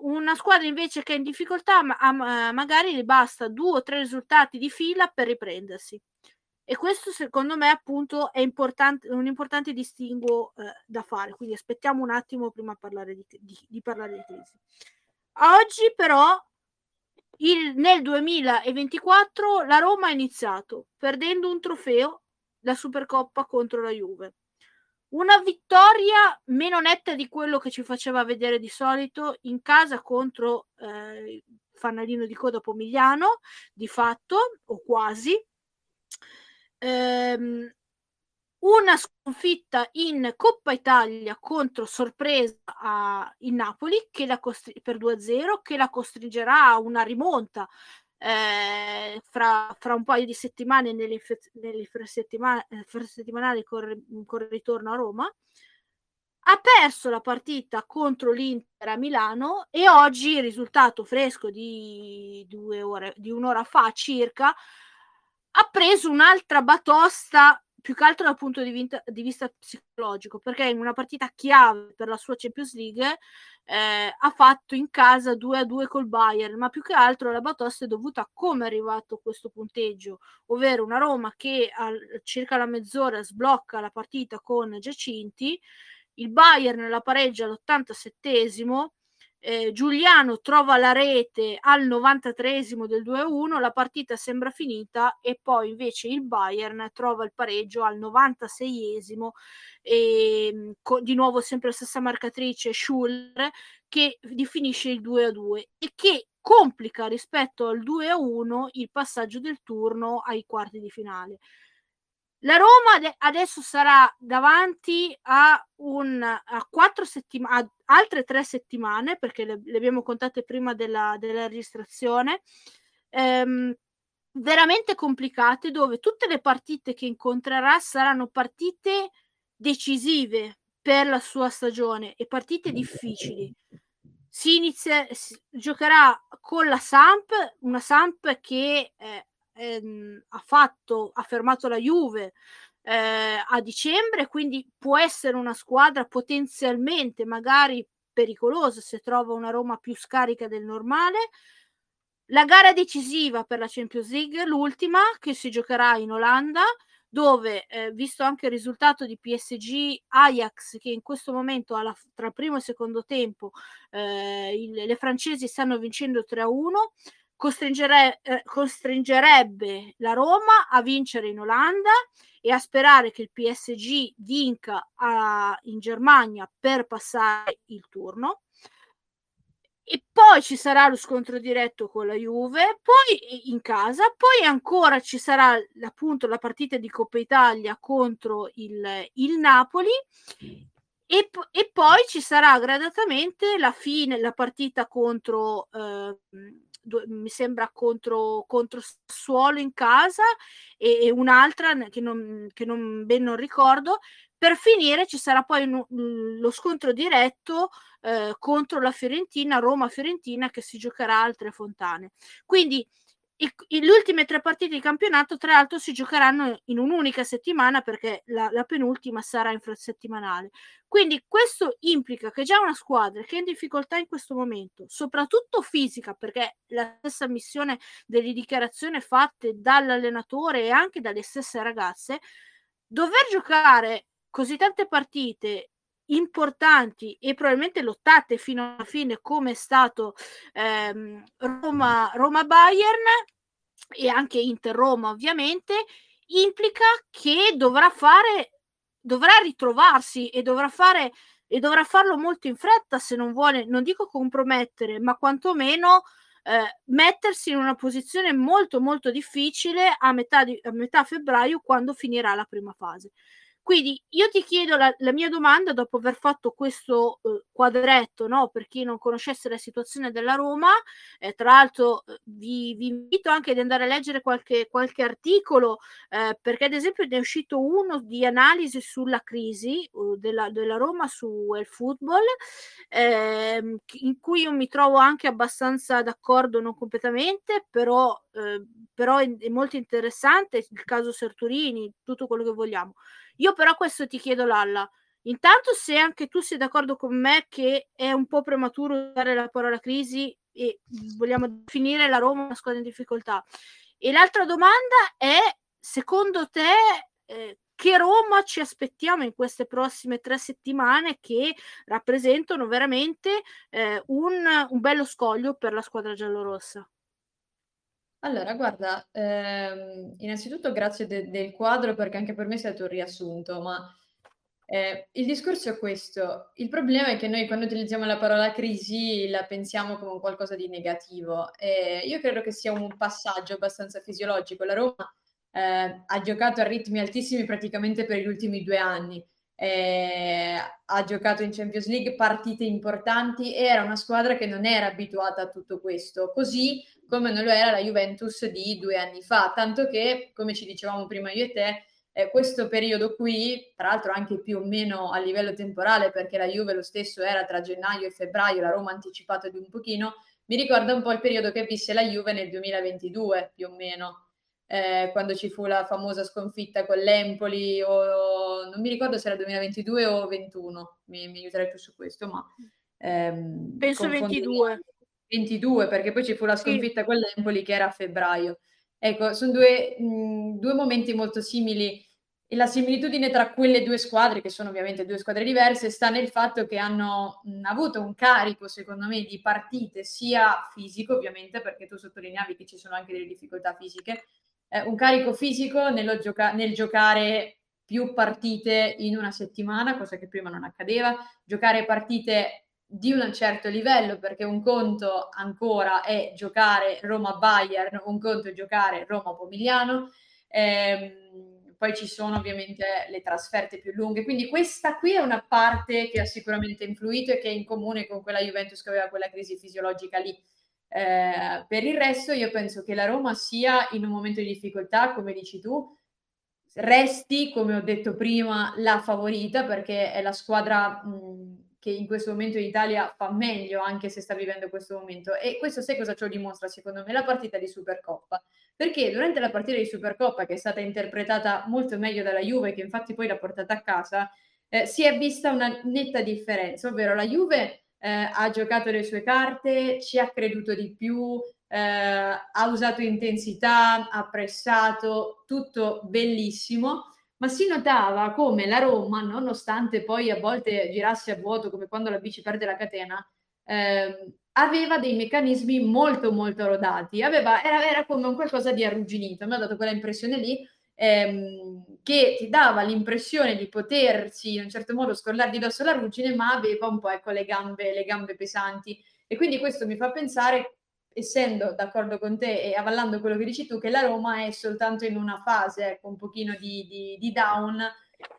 Una squadra invece che è in difficoltà magari le basta 2 o 3 risultati di fila per riprendersi, e questo secondo me appunto è un importante distinguo da fare, quindi aspettiamo un attimo prima di parlare di crisi. Oggi però nel 2024 la Roma ha iniziato perdendo un trofeo, la Supercoppa contro la Juve, una vittoria meno netta di quello che ci faceva vedere di solito in casa contro fanalino di coda Pomigliano, di fatto, o quasi, una sconfitta in Coppa Italia contro sorpresa in Napoli che per 2-0, che la costringerà a una rimonta fra un paio di settimane nelle infrasettimanali con il ritorno a Roma. Ha perso la partita contro l'Inter a Milano, e oggi il risultato fresco di un'ora fa circa ha preso un'altra batosta, più che altro dal punto di vista psicologico, perché in una partita chiave per la sua Champions League ha fatto in casa 2-2 col Bayern, ma più che altro la batosta è dovuta a come è arrivato questo punteggio, ovvero una Roma che circa la mezz'ora sblocca la partita con Giacinti, il Bayern la pareggia all'87esimo, Giuliano trova la rete al 93esimo del 2-1, la partita sembra finita e poi invece il Bayern trova il pareggio al 96esimo, di nuovo sempre la stessa marcatrice Schuller, che definisce il 2-2 e che complica rispetto al 2-1 il passaggio del turno ai quarti di finale. La Roma adesso sarà davanti a altre 3 settimane, perché le abbiamo contate prima della registrazione, veramente complicate, dove tutte le partite che incontrerà saranno partite decisive per la sua stagione e partite difficili. Giocherà con la Samp, una Samp che ha fermato la Juve a dicembre, quindi può essere una squadra potenzialmente magari pericolosa se trova una Roma più scarica del normale. La gara decisiva per la Champions League, l'ultima, che si giocherà in Olanda, dove visto anche il risultato di PSG Ajax, che in questo momento tra primo e secondo tempo le francesi stanno vincendo 3-1, costringerebbe la Roma a vincere in Olanda e a sperare che il PSG vinca in Germania per passare il turno. E poi ci sarà lo scontro diretto con la Juve, poi in casa, poi ancora ci sarà appunto la partita di Coppa Italia contro il Napoli. E poi ci sarà gradatamente la partita contro mi sembra contro Sassuolo in casa e un'altra che non ricordo. Per finire ci sarà poi lo scontro diretto contro la Fiorentina, Roma-Fiorentina, che si giocherà al Tre Fontane. Quindi le ultime 3 partite di campionato, tra l'altro, si giocheranno in un'unica settimana, perché la penultima sarà infrasettimanale. Quindi questo implica che già una squadra che è in difficoltà in questo momento, soprattutto fisica, perché la stessa missione delle dichiarazioni fatte dall'allenatore e anche dalle stesse ragazze, dover giocare così tante partite importanti e probabilmente lottate fino alla fine, come è stato Roma-Bayern e anche Inter-Roma, ovviamente implica che dovrà ritrovarsi e dovrà farlo molto in fretta, se non vuole, non dico compromettere, ma quantomeno mettersi in una posizione molto molto difficile a metà febbraio, quando finirà la prima fase. Quindi io ti chiedo la mia domanda, dopo aver fatto questo quadretto, no? Per chi non conoscesse la situazione della Roma, tra l'altro vi invito anche ad andare a leggere qualche articolo, perché ad esempio ne è uscito uno di analisi sulla crisi della Roma su El Football, in cui io mi trovo anche abbastanza d'accordo, non completamente, però è molto interessante il caso Serturini, tutto quello che vogliamo. Io però questo ti chiedo, Lalla, intanto se anche tu sei d'accordo con me che è un po' prematuro dare la parola crisi e vogliamo definire la Roma una squadra in difficoltà. E l'altra domanda è, secondo te, che Roma ci aspettiamo in queste prossime 3 settimane, che rappresentano veramente un bello scoglio per la squadra giallorossa? Allora, guarda, innanzitutto grazie del quadro, perché anche per me è stato un riassunto, ma il discorso è questo. Il problema è che noi, quando utilizziamo la parola crisi, la pensiamo come un qualcosa di negativo. Io credo che sia un passaggio abbastanza fisiologico. La Roma ha giocato a ritmi altissimi praticamente per gli ultimi 2 anni. Ha giocato in Champions League partite importanti, era una squadra che non era abituata a tutto questo, così come non lo era la Juventus di 2 anni fa, tanto che, come ci dicevamo prima io e te, questo periodo qui, tra l'altro anche più o meno a livello temporale, perché la Juve lo stesso era tra gennaio e febbraio, la Roma anticipata di un pochino, mi ricorda un po' il periodo che visse la Juve nel 2022 più o meno. Quando ci fu la famosa sconfitta con l'Empoli, non mi ricordo se era 2022 o 21, mi aiuterei più su questo, ma penso 22, perché poi ci fu la sconfitta, sì, con l'Empoli, che era a febbraio. Ecco, sono due momenti molto simili E la similitudine tra quelle due squadre, che sono ovviamente due squadre diverse, sta nel fatto che hanno avuto un carico, secondo me, di partite, sia fisico, ovviamente, perché tu sottolineavi che ci sono anche delle difficoltà fisiche, un carico fisico nel giocare più partite in una settimana, cosa che prima non accadeva, giocare partite di un certo livello, perché un conto ancora è giocare Roma-Bayern, un conto è giocare Roma-Pomigliano, poi ci sono ovviamente le trasferte più lunghe, quindi questa qui è una parte che ha sicuramente influito e che è in comune con quella Juventus che aveva quella crisi fisiologica lì. Per il resto io penso che la Roma sia in un momento di difficoltà, come dici tu, resti, come ho detto prima, la favorita, perché è la squadra che in questo momento in Italia fa meglio, anche se sta vivendo questo momento. E questo sai cosa ciò dimostra, secondo me, la partita di Supercoppa. Perché durante la partita di Supercoppa, che è stata interpretata molto meglio dalla Juve, che infatti poi l'ha portata a casa, si è vista una netta differenza, ovvero la Juve ha giocato le sue carte, ci ha creduto di più, ha usato intensità, ha pressato, tutto bellissimo, ma si notava come la Roma, nonostante poi a volte girasse a vuoto, come quando la bici perde la catena, aveva dei meccanismi molto molto rodati, era come un qualcosa di arrugginito, mi ha dato quella impressione lì, che ti dava l'impressione di potersi in un certo modo scollare di dosso la ruggine, ma aveva un po', ecco, le gambe pesanti. E quindi questo mi fa pensare, essendo d'accordo con te e avallando quello che dici tu, che la Roma è soltanto in una fase, ecco, un pochino di down,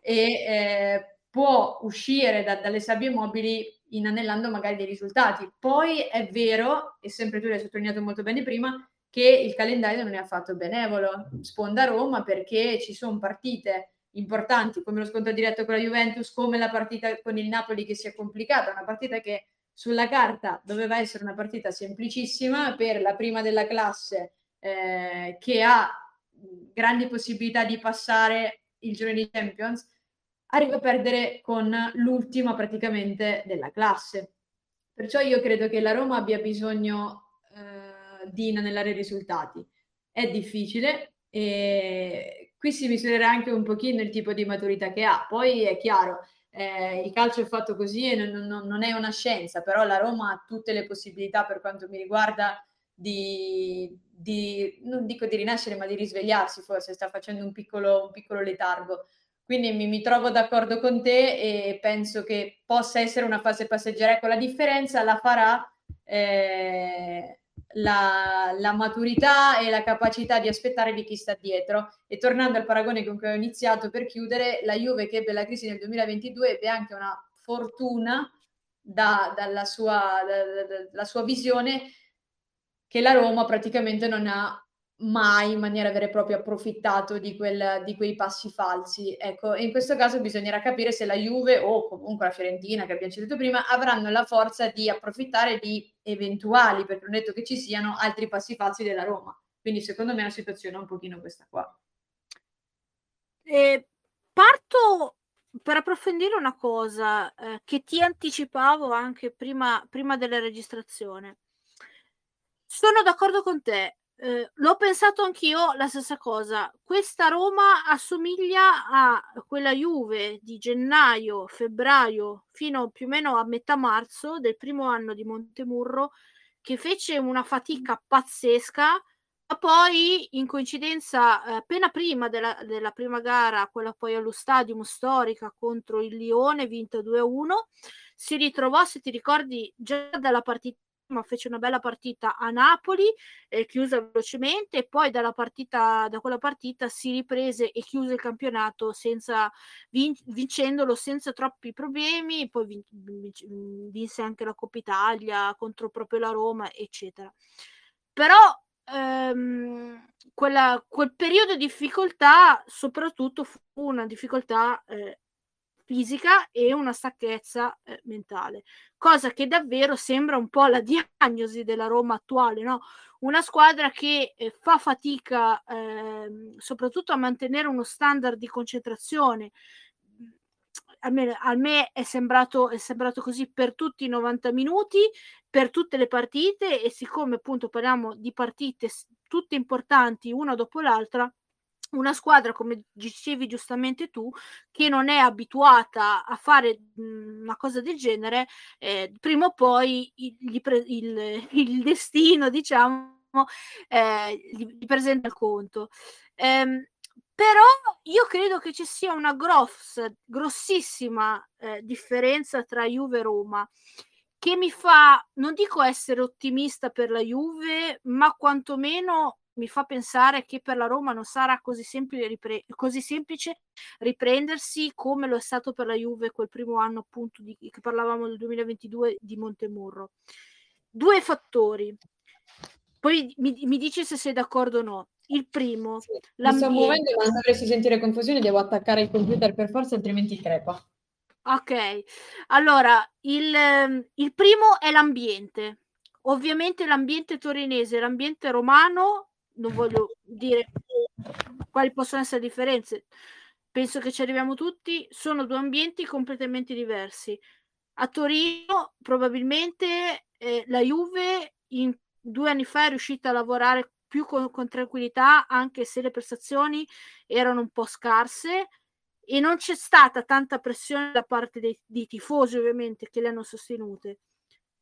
e può uscire dalle sabbie mobili inanellando magari dei risultati. Poi è vero, e sempre tu l'hai sottolineato molto bene prima, che il calendario non è affatto benevolo, sponda Roma, perché ci sono partite importanti come lo scontro diretto con la Juventus, come la partita con il Napoli che si è complicata, una partita che sulla carta doveva essere una partita semplicissima per la prima della classe, che ha grandi possibilità di passare il girone di Champions, arriva a perdere con l'ultima praticamente della classe. Perciò io credo che la Roma abbia bisogno di inanellare risultati. È difficile, e qui si misurerà anche un pochino il tipo di maturità che ha. Poi è chiaro, il calcio è fatto così e non è una scienza, però la Roma ha tutte le possibilità, per quanto mi riguarda, di non dico di rinascere, ma di risvegliarsi. Forse sta facendo un piccolo letargo. Quindi mi trovo d'accordo con te e penso che possa essere una fase passeggera. Ecco, la differenza la farà la maturità e la capacità di aspettare di chi sta dietro. E tornando al paragone con cui ho iniziato, per chiudere, la Juve, che ebbe la crisi nel 2022, ebbe anche una fortuna dalla sua visione, che la Roma praticamente non ha mai in maniera vera e propria approfittato di quei passi falsi, ecco. E in questo caso bisognerà capire se la Juve o comunque la Fiorentina, che abbiamo citato prima, avranno la forza di approfittare di eventuali, perché non è detto che ci siano altri passi falsi della Roma. Quindi secondo me la situazione è un pochino questa qua. Parto per approfondire una cosa che ti anticipavo anche prima della registrazione. Sono d'accordo con te. L'ho pensato anch'io la stessa cosa. Questa Roma assomiglia a quella Juve di gennaio, febbraio, fino più o meno a metà marzo del primo anno di Montemurro, che fece una fatica pazzesca, ma poi in coincidenza appena prima della prima gara, quella poi allo Stadium, storica contro il Lione, vinta 2-1, si ritrovò, se ti ricordi, già dalla partita, ma fece una bella partita a Napoli, chiusa velocemente, e poi da quella partita si riprese e chiuse il campionato vincendolo senza troppi problemi. Poi vinse anche la Coppa Italia contro proprio la Roma, eccetera. Però quel periodo di difficoltà soprattutto fu una difficoltà fisica e una stanchezza mentale, cosa che davvero sembra un po' la diagnosi della Roma attuale, no? Una squadra che fa fatica soprattutto a mantenere uno standard di concentrazione. A me è sembrato così per tutti i 90 minuti, per tutte le partite, e siccome appunto parliamo di partite tutte importanti una dopo l'altra, una squadra, come dicevi giustamente tu, che non è abituata a fare una cosa del genere, prima o poi il destino, diciamo, gli presenta il conto. Però io credo che ci sia una grossissima differenza tra Juve e Roma, che mi fa, non dico essere ottimista per la Juve, ma quantomeno mi fa pensare che per la Roma non sarà così semplice riprendersi come lo è stato per la Juve quel primo anno, appunto, che parlavamo del 2022 di Montemurro. Due fattori. Poi mi dici se sei d'accordo o no. Il primo, sì, mi sto muovendo, ma non dovresti sentire confusione, devo attaccare il computer per forza, altrimenti crepa. Ok, allora il primo è l'ambiente. Ovviamente l'ambiente torinese, l'ambiente romano, non voglio dire quali possono essere le differenze, penso che ci arriviamo tutti, sono due ambienti completamente diversi. A Torino probabilmente la Juve in 2 anni fa è riuscita a lavorare più con tranquillità, anche se le prestazioni erano un po' scarse e non c'è stata tanta pressione da parte dei tifosi, ovviamente, che le hanno sostenute.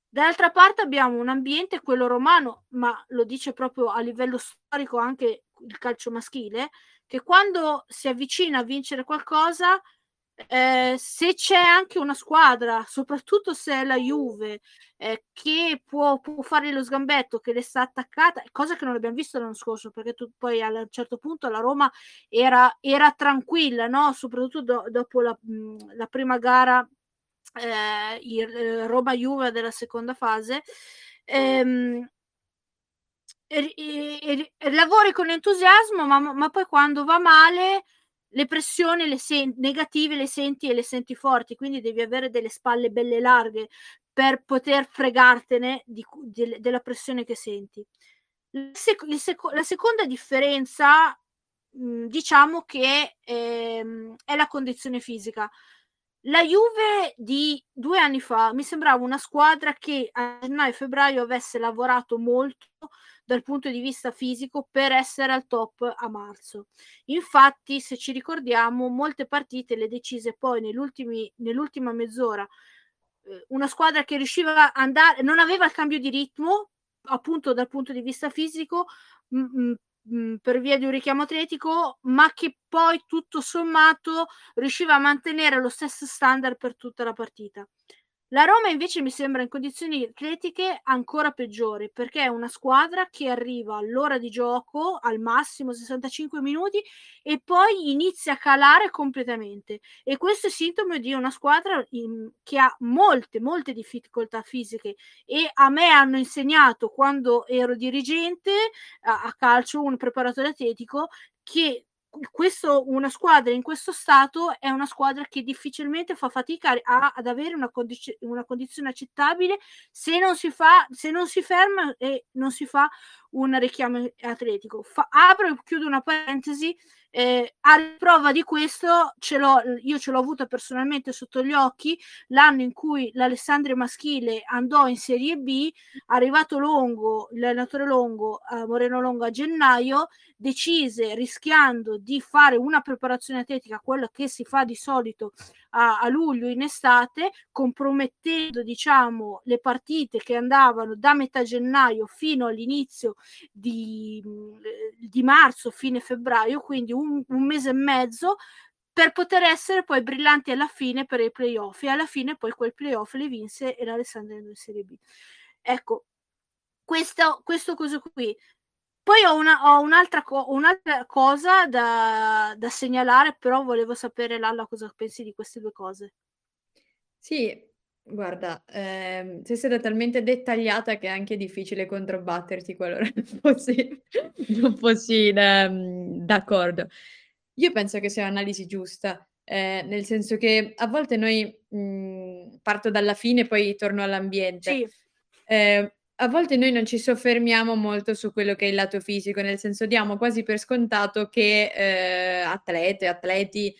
Dall'altra parte abbiamo un ambiente, quello romano, ma lo dice proprio a livello storico anche il calcio maschile, che quando si avvicina a vincere qualcosa, se c'è anche una squadra, soprattutto se è la Juve, che può fare lo sgambetto, che le sta attaccata, cosa che non abbiamo visto l'anno scorso, perché poi a un certo punto la Roma era tranquilla, no? Soprattutto dopo la prima gara, Roma-Juve della seconda fase, lavori con entusiasmo, ma poi quando va male le pressioni negative le senti forti, quindi devi avere delle spalle belle larghe per poter fregartene della pressione che senti. La seconda differenza, diciamo che è la condizione fisica. La Juve di 2 anni fa mi sembrava una squadra che a gennaio e febbraio avesse lavorato molto dal punto di vista fisico per essere al top a marzo. Infatti, se ci ricordiamo, molte partite le decise poi nell'ultima mezz'ora. Una squadra che riusciva a andare, non aveva il cambio di ritmo, appunto dal punto di vista fisico, per via di un richiamo atletico, ma che poi tutto sommato riusciva a mantenere lo stesso standard per tutta la partita. La Roma invece mi sembra in condizioni atletiche ancora peggiori, perché è una squadra che arriva all'ora di gioco, al massimo 65 minuti, e poi inizia a calare completamente. E questo è sintomo di una squadra che ha molte, molte difficoltà fisiche. E a me hanno insegnato, quando ero dirigente a calcio, un preparatore atletico, che una squadra in questo stato è una squadra che difficilmente fa fatica ad avere una condizione accettabile se non si ferma e non si fa un richiamo atletico. Apro e chiudo una parentesi, a prova di questo ce l'ho avuta personalmente sotto gli occhi l'anno in cui l'Alessandria maschile andò in Serie B, arrivato Longo, l'allenatore Longo, Moreno Longo, a gennaio decise, rischiando di fare una preparazione atletica, quella che si fa di solito a luglio in estate, compromettendo, diciamo, le partite che andavano da metà gennaio fino all'inizio di marzo, fine febbraio, quindi un mese e mezzo, per poter essere poi brillanti alla fine per i playoff, e alla fine poi quel playoff le vinse e l'Alessandria in Serie B. Ecco, questo coso qui. Poi ho un'altra cosa da segnalare, però volevo sapere, Lalla, cosa pensi di queste due cose. Sì, guarda, sei stata talmente dettagliata che è anche difficile controbatterti qualora non fossi d'accordo. Io penso che sia un'analisi giusta, nel senso che a volte noi parto dalla fine e poi torno all'ambiente. Sì. A volte noi non ci soffermiamo molto su quello che è il lato fisico, nel senso diamo quasi per scontato che atleti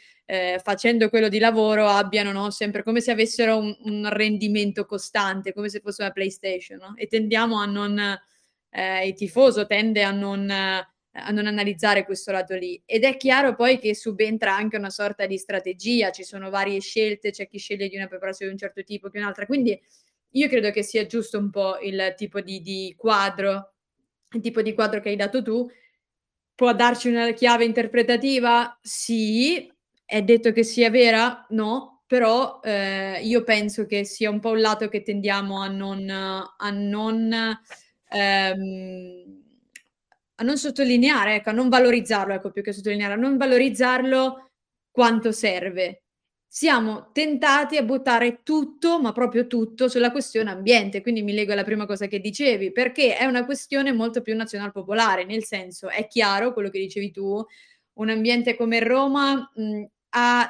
facendo quello di lavoro abbiano, no, sempre come se avessero un rendimento costante, come se fosse una PlayStation, no? E tendiamo a non, il tifoso tende a non a non analizzare questo lato lì. Ed è chiaro poi che subentra anche una sorta di strategia, ci sono varie scelte, c'è chi sceglie di una preparazione di un certo tipo, che un'altra, quindi io credo che sia giusto un po' il tipo di quadro, il tipo di quadro che hai dato tu. Può darci una chiave interpretativa? Sì. È detto che sia vera? No. Però io penso che sia un po' un lato che tendiamo a non sottolineare, ecco, a non valorizzarlo, ecco, più che sottolineare, a non valorizzarlo quanto serve. Siamo tentati a buttare tutto, ma proprio tutto, sulla questione ambiente, quindi mi leggo alla prima cosa che dicevi, perché è una questione molto più nazional-popolare, nel senso, è chiaro quello che dicevi tu, un ambiente come Roma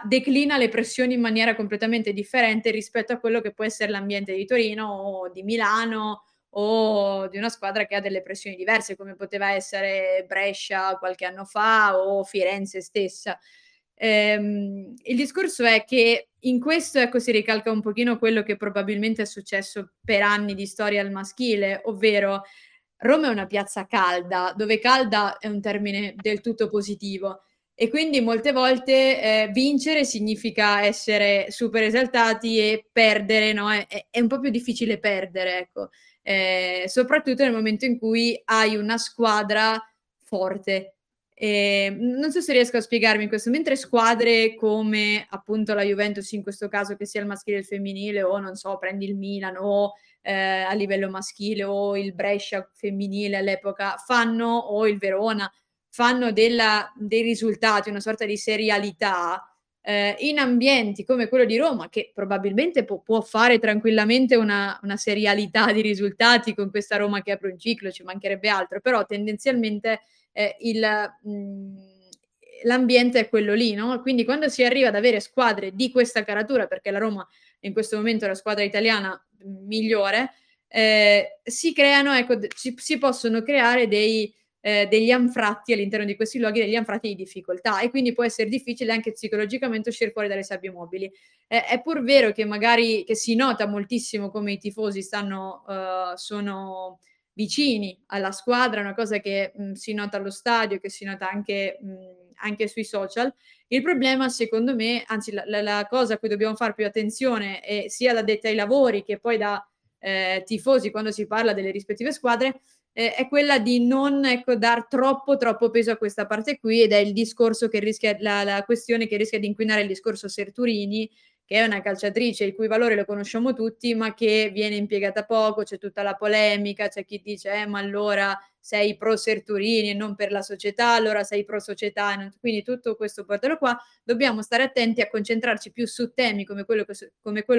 declina le pressioni in maniera completamente differente rispetto a quello che può essere l'ambiente di Torino o di Milano o di una squadra che ha delle pressioni diverse, come poteva essere Brescia qualche anno fa o Firenze stessa. Il discorso è che in questo, ecco, si ricalca un pochino quello che probabilmente è successo per anni di storia al maschile, ovvero Roma è una piazza calda, dove calda è un termine del tutto positivo, e quindi molte volte vincere significa essere super esaltati e perdere, no? È un po' più difficile perdere, ecco, soprattutto nel momento in cui hai una squadra forte. Non so se riesco a spiegarmi in questo, mentre squadre come appunto la Juventus in questo caso, che sia il maschile e il femminile, o non so, prendi il Milan o a livello maschile o il Brescia femminile all'epoca, fanno, o il Verona, fanno dei risultati, una sorta di serialità in ambienti come quello di Roma, che probabilmente può fare tranquillamente una serialità di risultati con questa Roma che apre un ciclo, ci mancherebbe altro, però tendenzialmente l'ambiente è quello lì, no? Quindi quando si arriva ad avere squadre di questa caratura, perché la Roma in questo momento è la squadra italiana migliore, si creano, ecco, si possono creare degli anfratti all'interno di questi luoghi, degli anfratti di difficoltà, e quindi può essere difficile anche psicologicamente uscire fuori dalle sabbie mobili. È pur vero che magari che si nota moltissimo come i tifosi sono vicini alla squadra, una cosa che si nota allo stadio, che si nota anche sui social. Il problema, secondo me, anzi la cosa a cui dobbiamo fare più attenzione, sia da addetti ai lavori che poi da tifosi quando si parla delle rispettive squadre, è quella di non, ecco, dar troppo peso a questa parte qui, ed è il discorso che rischia, la questione che rischia di inquinare il discorso Serturini, che è una calciatrice il cui valore lo conosciamo tutti, ma che viene impiegata poco, c'è tutta la polemica, c'è chi dice ma allora sei pro Serturini e non per la società, allora sei pro società, quindi tutto questo portalo qua. Dobbiamo stare attenti a concentrarci più su temi come quello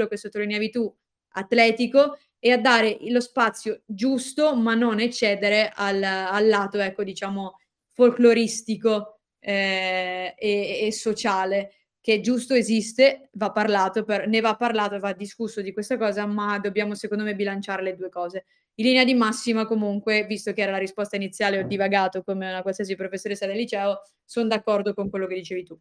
che sottolineavi tu, atletico, e a dare lo spazio giusto, ma non eccedere al lato, ecco, diciamo, folcloristico e sociale, che giusto esiste, va parlato, ne va parlato, va discusso di questa cosa, ma dobbiamo secondo me bilanciare le due cose. In linea di massima, comunque, visto che era la risposta iniziale, ho divagato come una qualsiasi professoressa del liceo, sono d'accordo con quello che dicevi tu.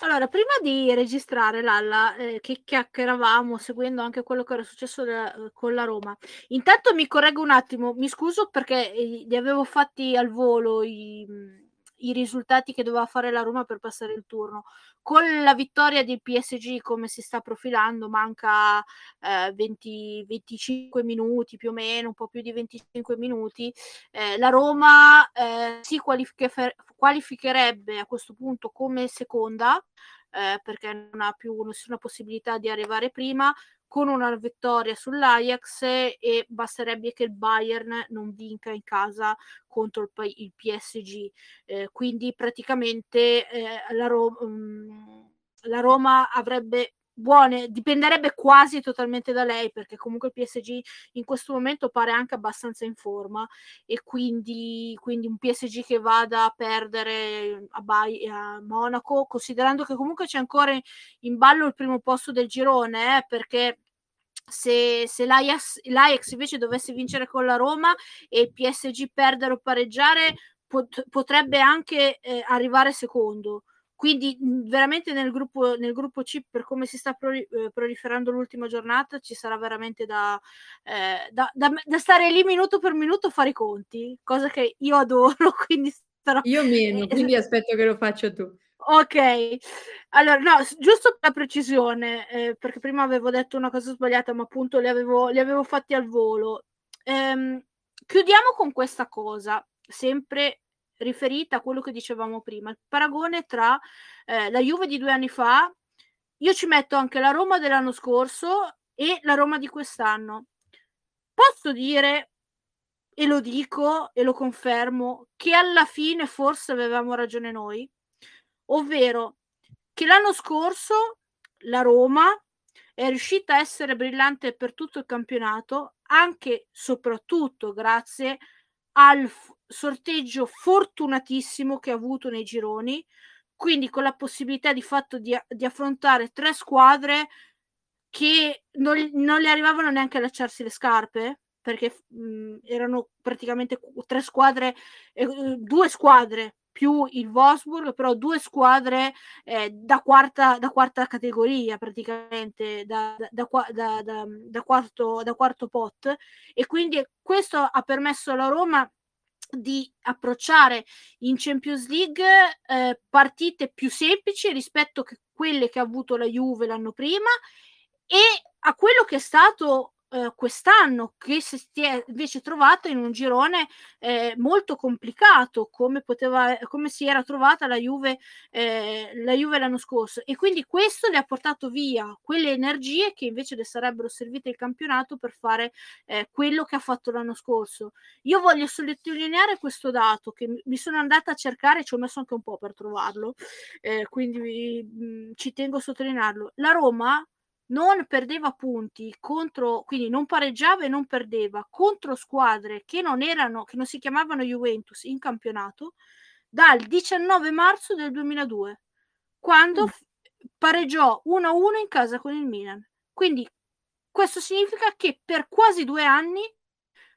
Allora, prima di registrare, Lalla, che chiacchieravamo seguendo anche quello che era successo con la Roma, intanto mi correggo un attimo, mi scuso perché li avevo fatti al volo i risultati che doveva fare la Roma per passare il turno. Con la vittoria del PSG, come si sta profilando, manca 25 minuti più o meno, un po' più di 25 minuti, la Roma si qualificherebbe a questo punto come seconda, perché non ha più nessuna possibilità di arrivare prima, con una vittoria sull'Ajax, e basterebbe che il Bayern non vinca in casa contro il PSG. Quindi praticamente la Roma avrebbe dipenderebbe quasi totalmente da lei, perché comunque il PSG in questo momento pare anche abbastanza in forma, e quindi un PSG che vada a perdere a Monaco, considerando che comunque c'è ancora in ballo il primo posto del girone, perché se l'Ajax invece dovesse vincere con la Roma e il PSG perdere o pareggiare, potrebbe anche arrivare secondo. Quindi veramente nel gruppo C, per come si sta proliferando l'ultima giornata, ci sarà veramente da stare lì minuto per minuto a fare i conti, cosa che io adoro, quindi però... Io meno, quindi aspetto che lo faccia tu. Ok, allora no, giusto per la precisione, perché prima avevo detto una cosa sbagliata, ma appunto li avevo fatti al volo. Chiudiamo con questa cosa, sempre riferita a quello che dicevamo prima, il paragone tra la Juve di 2 anni fa, io ci metto anche la Roma dell'anno scorso e la Roma di quest'anno. Posso dire, e lo dico e lo confermo, che alla fine forse avevamo ragione noi, ovvero che l'anno scorso la Roma è riuscita a essere brillante per tutto il campionato, anche soprattutto grazie al sorteggio fortunatissimo che ha avuto nei gironi, quindi con la possibilità di fatto di affrontare 3 squadre che non le arrivavano neanche a allacciarsi le scarpe, perché erano praticamente 3 squadre, 2 squadre più il Wolfsburg, però 2 squadre da quarta categoria praticamente, da quarto pot, e quindi questo ha permesso alla Roma di approcciare in Champions League partite più semplici rispetto a quelle che ha avuto la Juve l'anno prima e a quello che è stato quest'anno, che si è invece trovata in un girone molto complicato, come si era trovata la Juve l'anno scorso, e quindi questo le ha portato via quelle energie che invece le sarebbero servite il campionato per fare quello che ha fatto l'anno scorso. Io voglio sottolineare questo dato che mi sono andata a cercare, ci ho messo anche un po' per trovarlo, quindi ci tengo a sottolinearlo. La Roma non perdeva punti contro, quindi non pareggiava e non perdeva contro squadre che non si chiamavano Juventus in campionato dal 19 marzo del 2002, quando pareggiò 1-1 in casa con il Milan. Quindi questo significa che per quasi 2 anni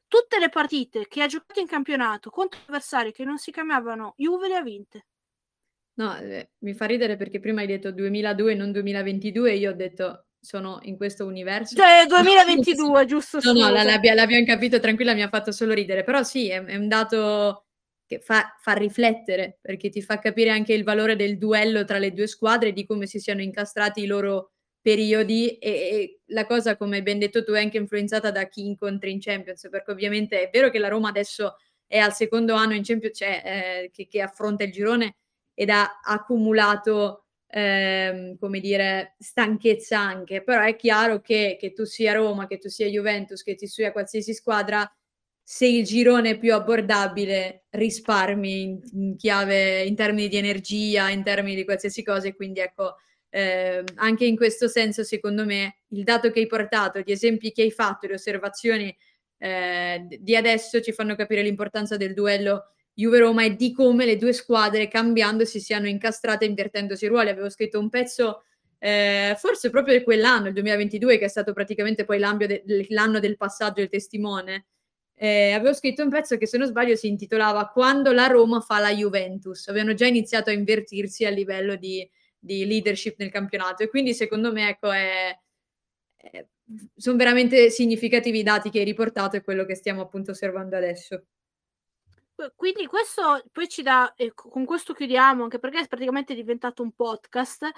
tutte le partite che ha giocato in campionato contro avversari che non si chiamavano Juve le ha vinte. No, mi fa ridere perché prima hai detto 2002 non 2022, io ho detto sono in questo universo. Cioè 2022, giusto? No, solo. No, l'abbiamo capito, tranquilla, mi ha fatto solo ridere, però sì, è un dato che fa riflettere, perché ti fa capire anche il valore del duello tra le 2 squadre, di come si siano incastrati i loro periodi e la cosa, come ben detto tu, è anche influenzata da chi incontri in Champions, perché ovviamente è vero che la Roma adesso è al secondo anno in Champions, cioè che affronta il girone, ed ha accumulato stanchezza anche, però è chiaro che tu sia Roma, che tu sia Juventus, che tu sia qualsiasi squadra, se il girone è più abbordabile risparmi in chiave, in termini di energia, in termini di qualsiasi cosa, e quindi ecco, anche in questo senso secondo me il dato che hai portato, gli esempi che hai fatto, le osservazioni di adesso ci fanno capire l'importanza del duello Juve-Roma e di come le 2 squadre cambiando si siano incastrate invertendosi i ruoli. Avevo scritto un pezzo forse proprio di quell'anno, il 2022, che è stato praticamente poi l'anno del passaggio del testimone, avevo scritto un pezzo che se non sbaglio si intitolava "Quando la Roma fa la Juventus". Avevano già iniziato a invertirsi a livello di leadership nel campionato, e quindi secondo me ecco sono veramente significativi i dati che hai riportato e quello che stiamo appunto osservando adesso. Quindi questo poi ci dà, con questo chiudiamo, anche perché è praticamente diventato un podcast,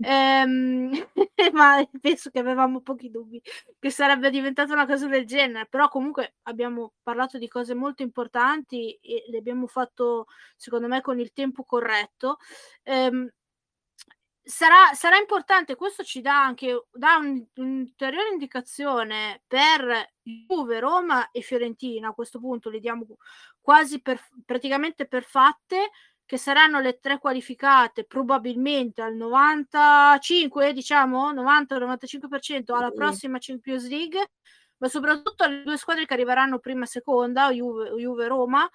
ma penso che avevamo pochi dubbi che sarebbe diventata una cosa del genere, però comunque abbiamo parlato di cose molto importanti e le abbiamo fatto secondo me con il tempo corretto. Sarà importante, questo ci dà anche un'ulteriore indicazione per Juve, Roma e Fiorentina, a questo punto le diamo quasi praticamente per fatte, che saranno le 3 qualificate probabilmente al 95%, 90-95% alla prossima Champions League, ma soprattutto alle 2 squadre che arriveranno prima e seconda, o Juve Roma,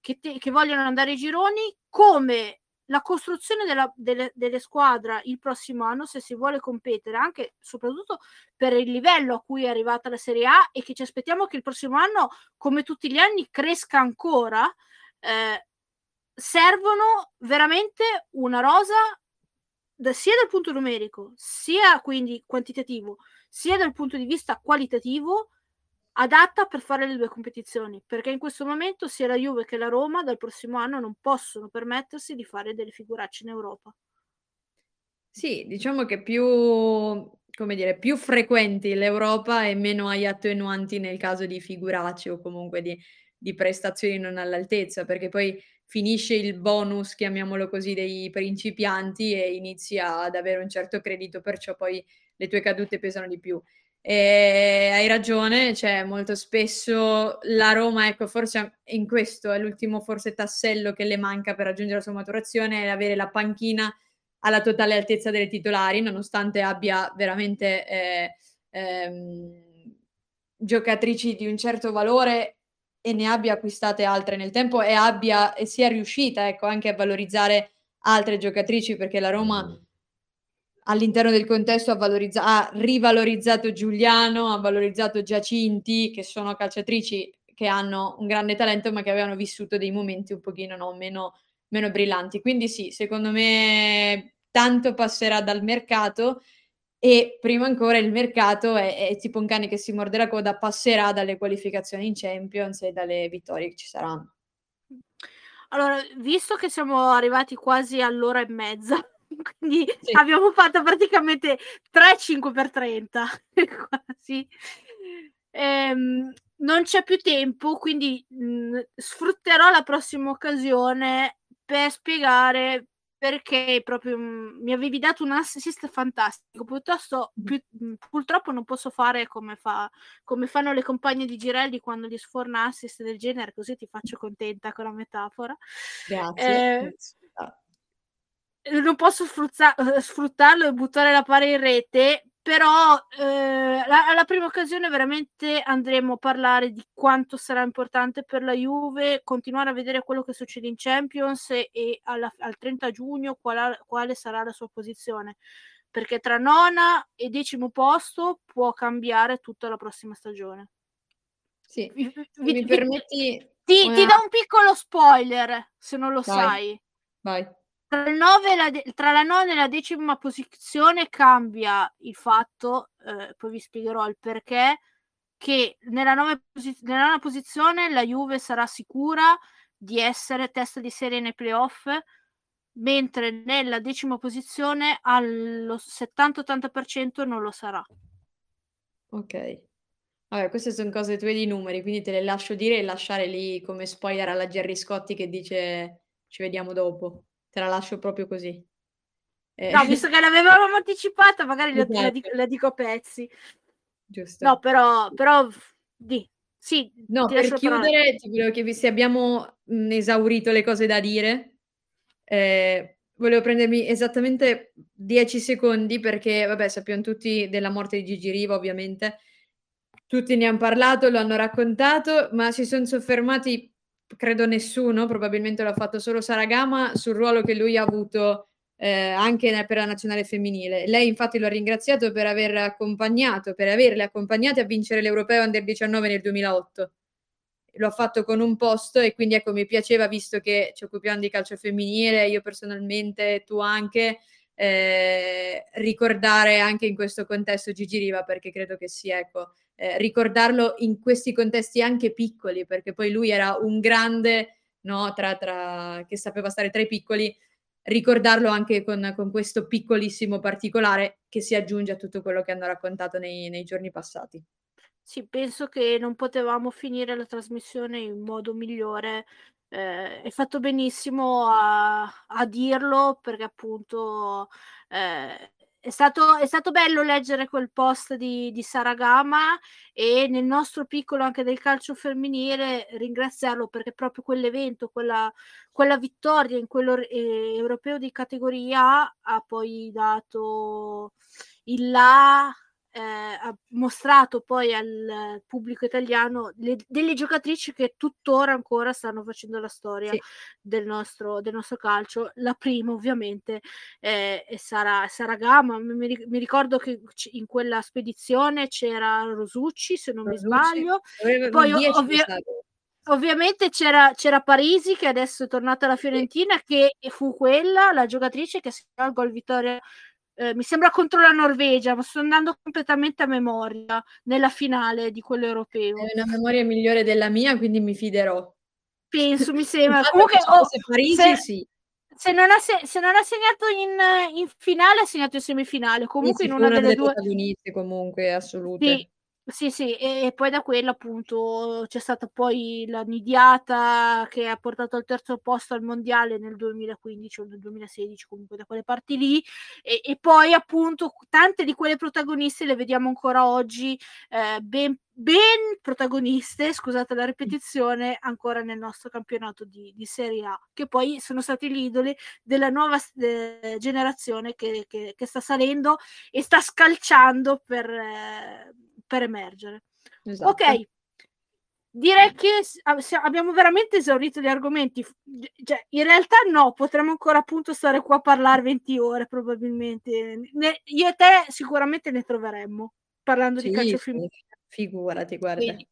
che vogliono andare ai gironi, come la costruzione delle squadre il prossimo anno, se si vuole competere, anche soprattutto per il livello a cui è arrivata la Serie A, e che ci aspettiamo che il prossimo anno, come tutti gli anni, cresca ancora, servono veramente una rosa sia dal punto numerico, sia quindi quantitativo, sia dal punto di vista qualitativo, adatta per fare le due competizioni, perché in questo momento sia la Juve che la Roma dal prossimo anno non possono permettersi di fare delle figuracce in Europa. Sì, diciamo che più frequenti l'Europa e meno hai attenuanti nel caso di figuracce o comunque di prestazioni non all'altezza, perché poi finisce il bonus, chiamiamolo così, dei principianti e inizia ad avere un certo credito, perciò poi le tue cadute pesano di più. E hai ragione, cioè molto spesso la Roma, ecco, forse in questo è l'ultimo forse tassello che le manca per raggiungere la sua maturazione, è avere la panchina alla totale altezza delle titolari, nonostante abbia veramente giocatrici di un certo valore e ne abbia acquistate altre nel tempo e sia riuscita, ecco, anche a valorizzare altre giocatrici, perché la Roma all'interno del contesto ha rivalorizzato Giuliano, ha valorizzato Giacinti, che sono calciatrici che hanno un grande talento ma che avevano vissuto dei momenti un pochino meno brillanti. Quindi sì, secondo me tanto passerà dal mercato, e prima ancora il mercato è tipo un cane che si morde la coda, passerà dalle qualificazioni in Champions e dalle vittorie che ci saranno. Allora, visto che siamo arrivati quasi all'ora e mezza, quindi sì, abbiamo fatto praticamente 3 5x30 quasi. Non c'è più tempo, quindi sfrutterò la prossima occasione per spiegare perché proprio mi avevi dato un assist fantastico. Purtroppo non posso fare come fanno le compagne di Girelli quando gli sforna assist del genere, così ti faccio contenta con la metafora. Grazie. Non posso sfruttarlo e buttare la palla in rete, però alla prima occasione veramente andremo a parlare di quanto sarà importante per la Juve continuare a vedere quello che succede in Champions e al 30 giugno quale sarà la sua posizione, perché tra nona e 10° posto può cambiare tutta la prossima stagione. Sì, mi permetti... Ti do un piccolo spoiler, se non lo sai. Vai. Tra la 9 e la 10ª posizione cambia il fatto, poi vi spiegherò il perché, che nella 9ª posizione la Juve sarà sicura di essere testa di serie nei playoff, mentre nella 10ª posizione allo 70-80% non lo sarà. Ok. Vabbè, queste sono cose tue di numeri, quindi te le lascio dire e lasciare lì come spoiler alla Gerry Scotti che dice ci vediamo dopo. Te la lascio proprio così. No, visto che l'avevamo anticipata, magari esatto, la dico a pezzi. Giusto. No, però sì. No, per chiudere, ti volevo chiedere se abbiamo esaurito le cose da dire. Volevo prendermi esattamente 10 secondi perché, vabbè, sappiamo tutti della morte di Gigi Riva, ovviamente. Tutti ne hanno parlato, lo hanno raccontato, ma si sono soffermati... credo nessuno, probabilmente l'ha fatto solo Saragama, sul ruolo che lui ha avuto anche per la nazionale femminile. Lei infatti lo ha ringraziato per averle accompagnate a vincere l'Europeo Under 19 nel 2008. Lo ha fatto con un posto e quindi ecco, mi piaceva, visto che ci occupiamo di calcio femminile, io personalmente, tu anche, ricordare anche in questo contesto Gigi Riva, perché credo che sia, ecco, ricordarlo in questi contesti anche piccoli, perché poi lui era un grande, no, che sapeva stare tra i piccoli, ricordarlo anche con questo piccolissimo particolare che si aggiunge a tutto quello che hanno raccontato nei giorni passati. Sì, penso che non potevamo finire la trasmissione in modo migliore. È fatto benissimo a dirlo, perché appunto È stato bello leggere quel post di Saragama, e nel nostro piccolo anche del calcio femminile ringraziarlo, perché proprio quell'evento, quella vittoria in quello europeo di categoria ha poi dato il là, ha mostrato poi al pubblico italiano delle giocatrici che tuttora ancora stanno facendo la storia, sì, del nostro calcio. La prima ovviamente è Saragama. Mi ricordo che in quella spedizione c'era Rosucci, se non mi sbaglio, poi ovviamente c'era Parisi, che adesso è tornata alla Fiorentina, che fu quella la giocatrice che segnò il gol vittoria mi sembra contro la Norvegia, ma sto andando completamente a memoria, nella finale di quello europeo. È una memoria migliore della mia, quindi mi fiderò. Penso, mi sembra. Comunque, se Parigi, sì. Se non ha segnato in finale, ha segnato in semifinale. Comunque in una delle due protagoniste, comunque assolute. Sì, e poi da quello appunto c'è stata poi la nidiata che ha portato al terzo posto al mondiale nel 2015 o nel 2016, comunque da quelle parti lì, e poi appunto tante di quelle protagoniste le vediamo ancora oggi ben protagoniste, scusate la ripetizione, ancora nel nostro campionato di Serie A, che poi sono stati gli idoli della nuova generazione che sta salendo e sta scalciando per emergere. Esatto. Ok, direi che abbiamo veramente esaurito gli argomenti, cioè, in realtà no, potremmo ancora appunto stare qua a parlare 20 ore probabilmente, io e te sicuramente ne troveremmo parlando di calcio femminile. Figurati, guarda. Quindi,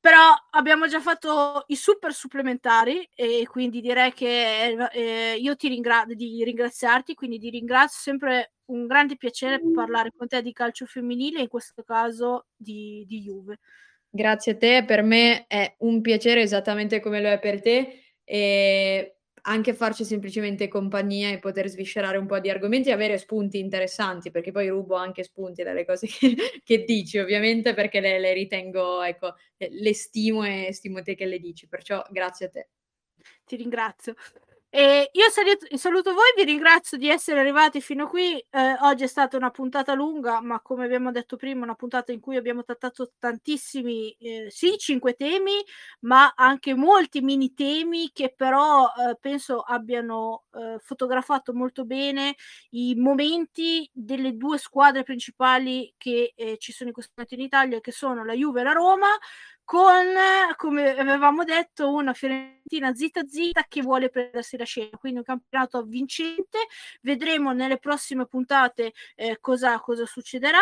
però abbiamo già fatto i super supplementari e quindi direi che io ti ringrazio di ringraziarti, quindi ti ringrazio, sempre un grande piacere parlare con te di calcio femminile, in questo caso di Juve. Grazie a te, per me è un piacere esattamente come lo è per te, e anche farci semplicemente compagnia e poter sviscerare un po' di argomenti e avere spunti interessanti, perché poi rubo anche spunti dalle cose che dici, ovviamente, perché le ritengo, ecco, le stimo e stimo te che le dici, perciò grazie a te. Ti ringrazio. Io saluto voi, vi ringrazio di essere arrivati fino a qui. Oggi è stata una puntata lunga, ma come abbiamo detto prima, una puntata in cui abbiamo trattato tantissimi, 5 temi, ma anche molti mini temi che però penso abbiano fotografato molto bene i momenti delle due squadre principali che ci sono in questo momento in Italia, che sono la Juve e la Roma, con, come avevamo detto, una Fiorentina zitta che vuole prendersi la scena, quindi un campionato avvincente. Vedremo nelle prossime puntate cosa succederà.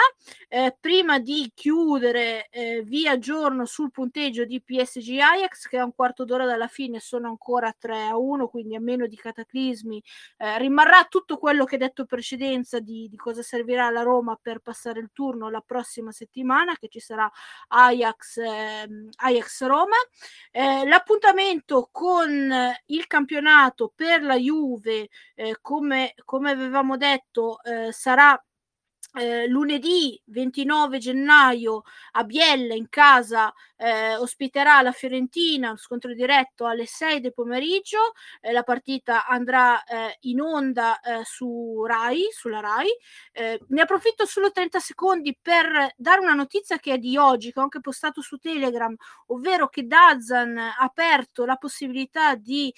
Prima di chiudere vi aggiorno sul punteggio di PSG Ajax, che a un quarto d'ora dalla fine sono ancora 3-1, quindi a meno di cataclismi rimarrà tutto quello che detto in precedenza di cosa servirà alla Roma per passare il turno la prossima settimana, che ci sarà Ajax Roma. L'appuntamento con il campionato per la Juve, come avevamo detto, sarà lunedì 29 gennaio a Biella, in casa ospiterà la Fiorentina, scontro diretto alle 6 del pomeriggio. La partita andrà in onda sulla Rai. Ne approfitto solo 30 secondi per dare una notizia che è di oggi, che ho anche postato su Telegram, ovvero che Dazan ha aperto la possibilità di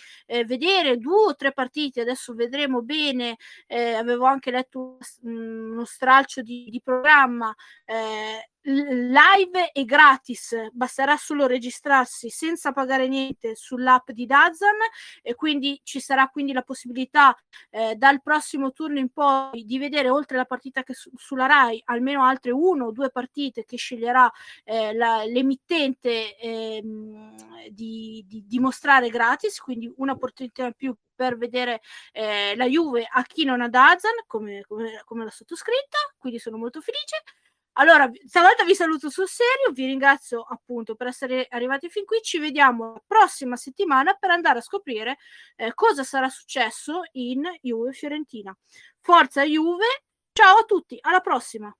vedere 2 o 3 partite, adesso vedremo bene, avevo anche letto uno stralcio di programma live e gratis, basterà solo registrarsi senza pagare niente sull'app di Dazan, e quindi ci sarà quindi la possibilità dal prossimo turno in poi di vedere, oltre la partita che sulla Rai, almeno altre 1 o 2 partite che sceglierà l'emittente di mostrare gratis, quindi una opportunità in più per vedere la Juve a chi non ha Dazan, come la sottoscritta, quindi sono molto felice. Allora, stavolta vi saluto sul serio, vi ringrazio appunto per essere arrivati fin qui, ci vediamo la prossima settimana per andare a scoprire cosa sarà successo in Juve Fiorentina. Forza Juve, ciao a tutti, alla prossima!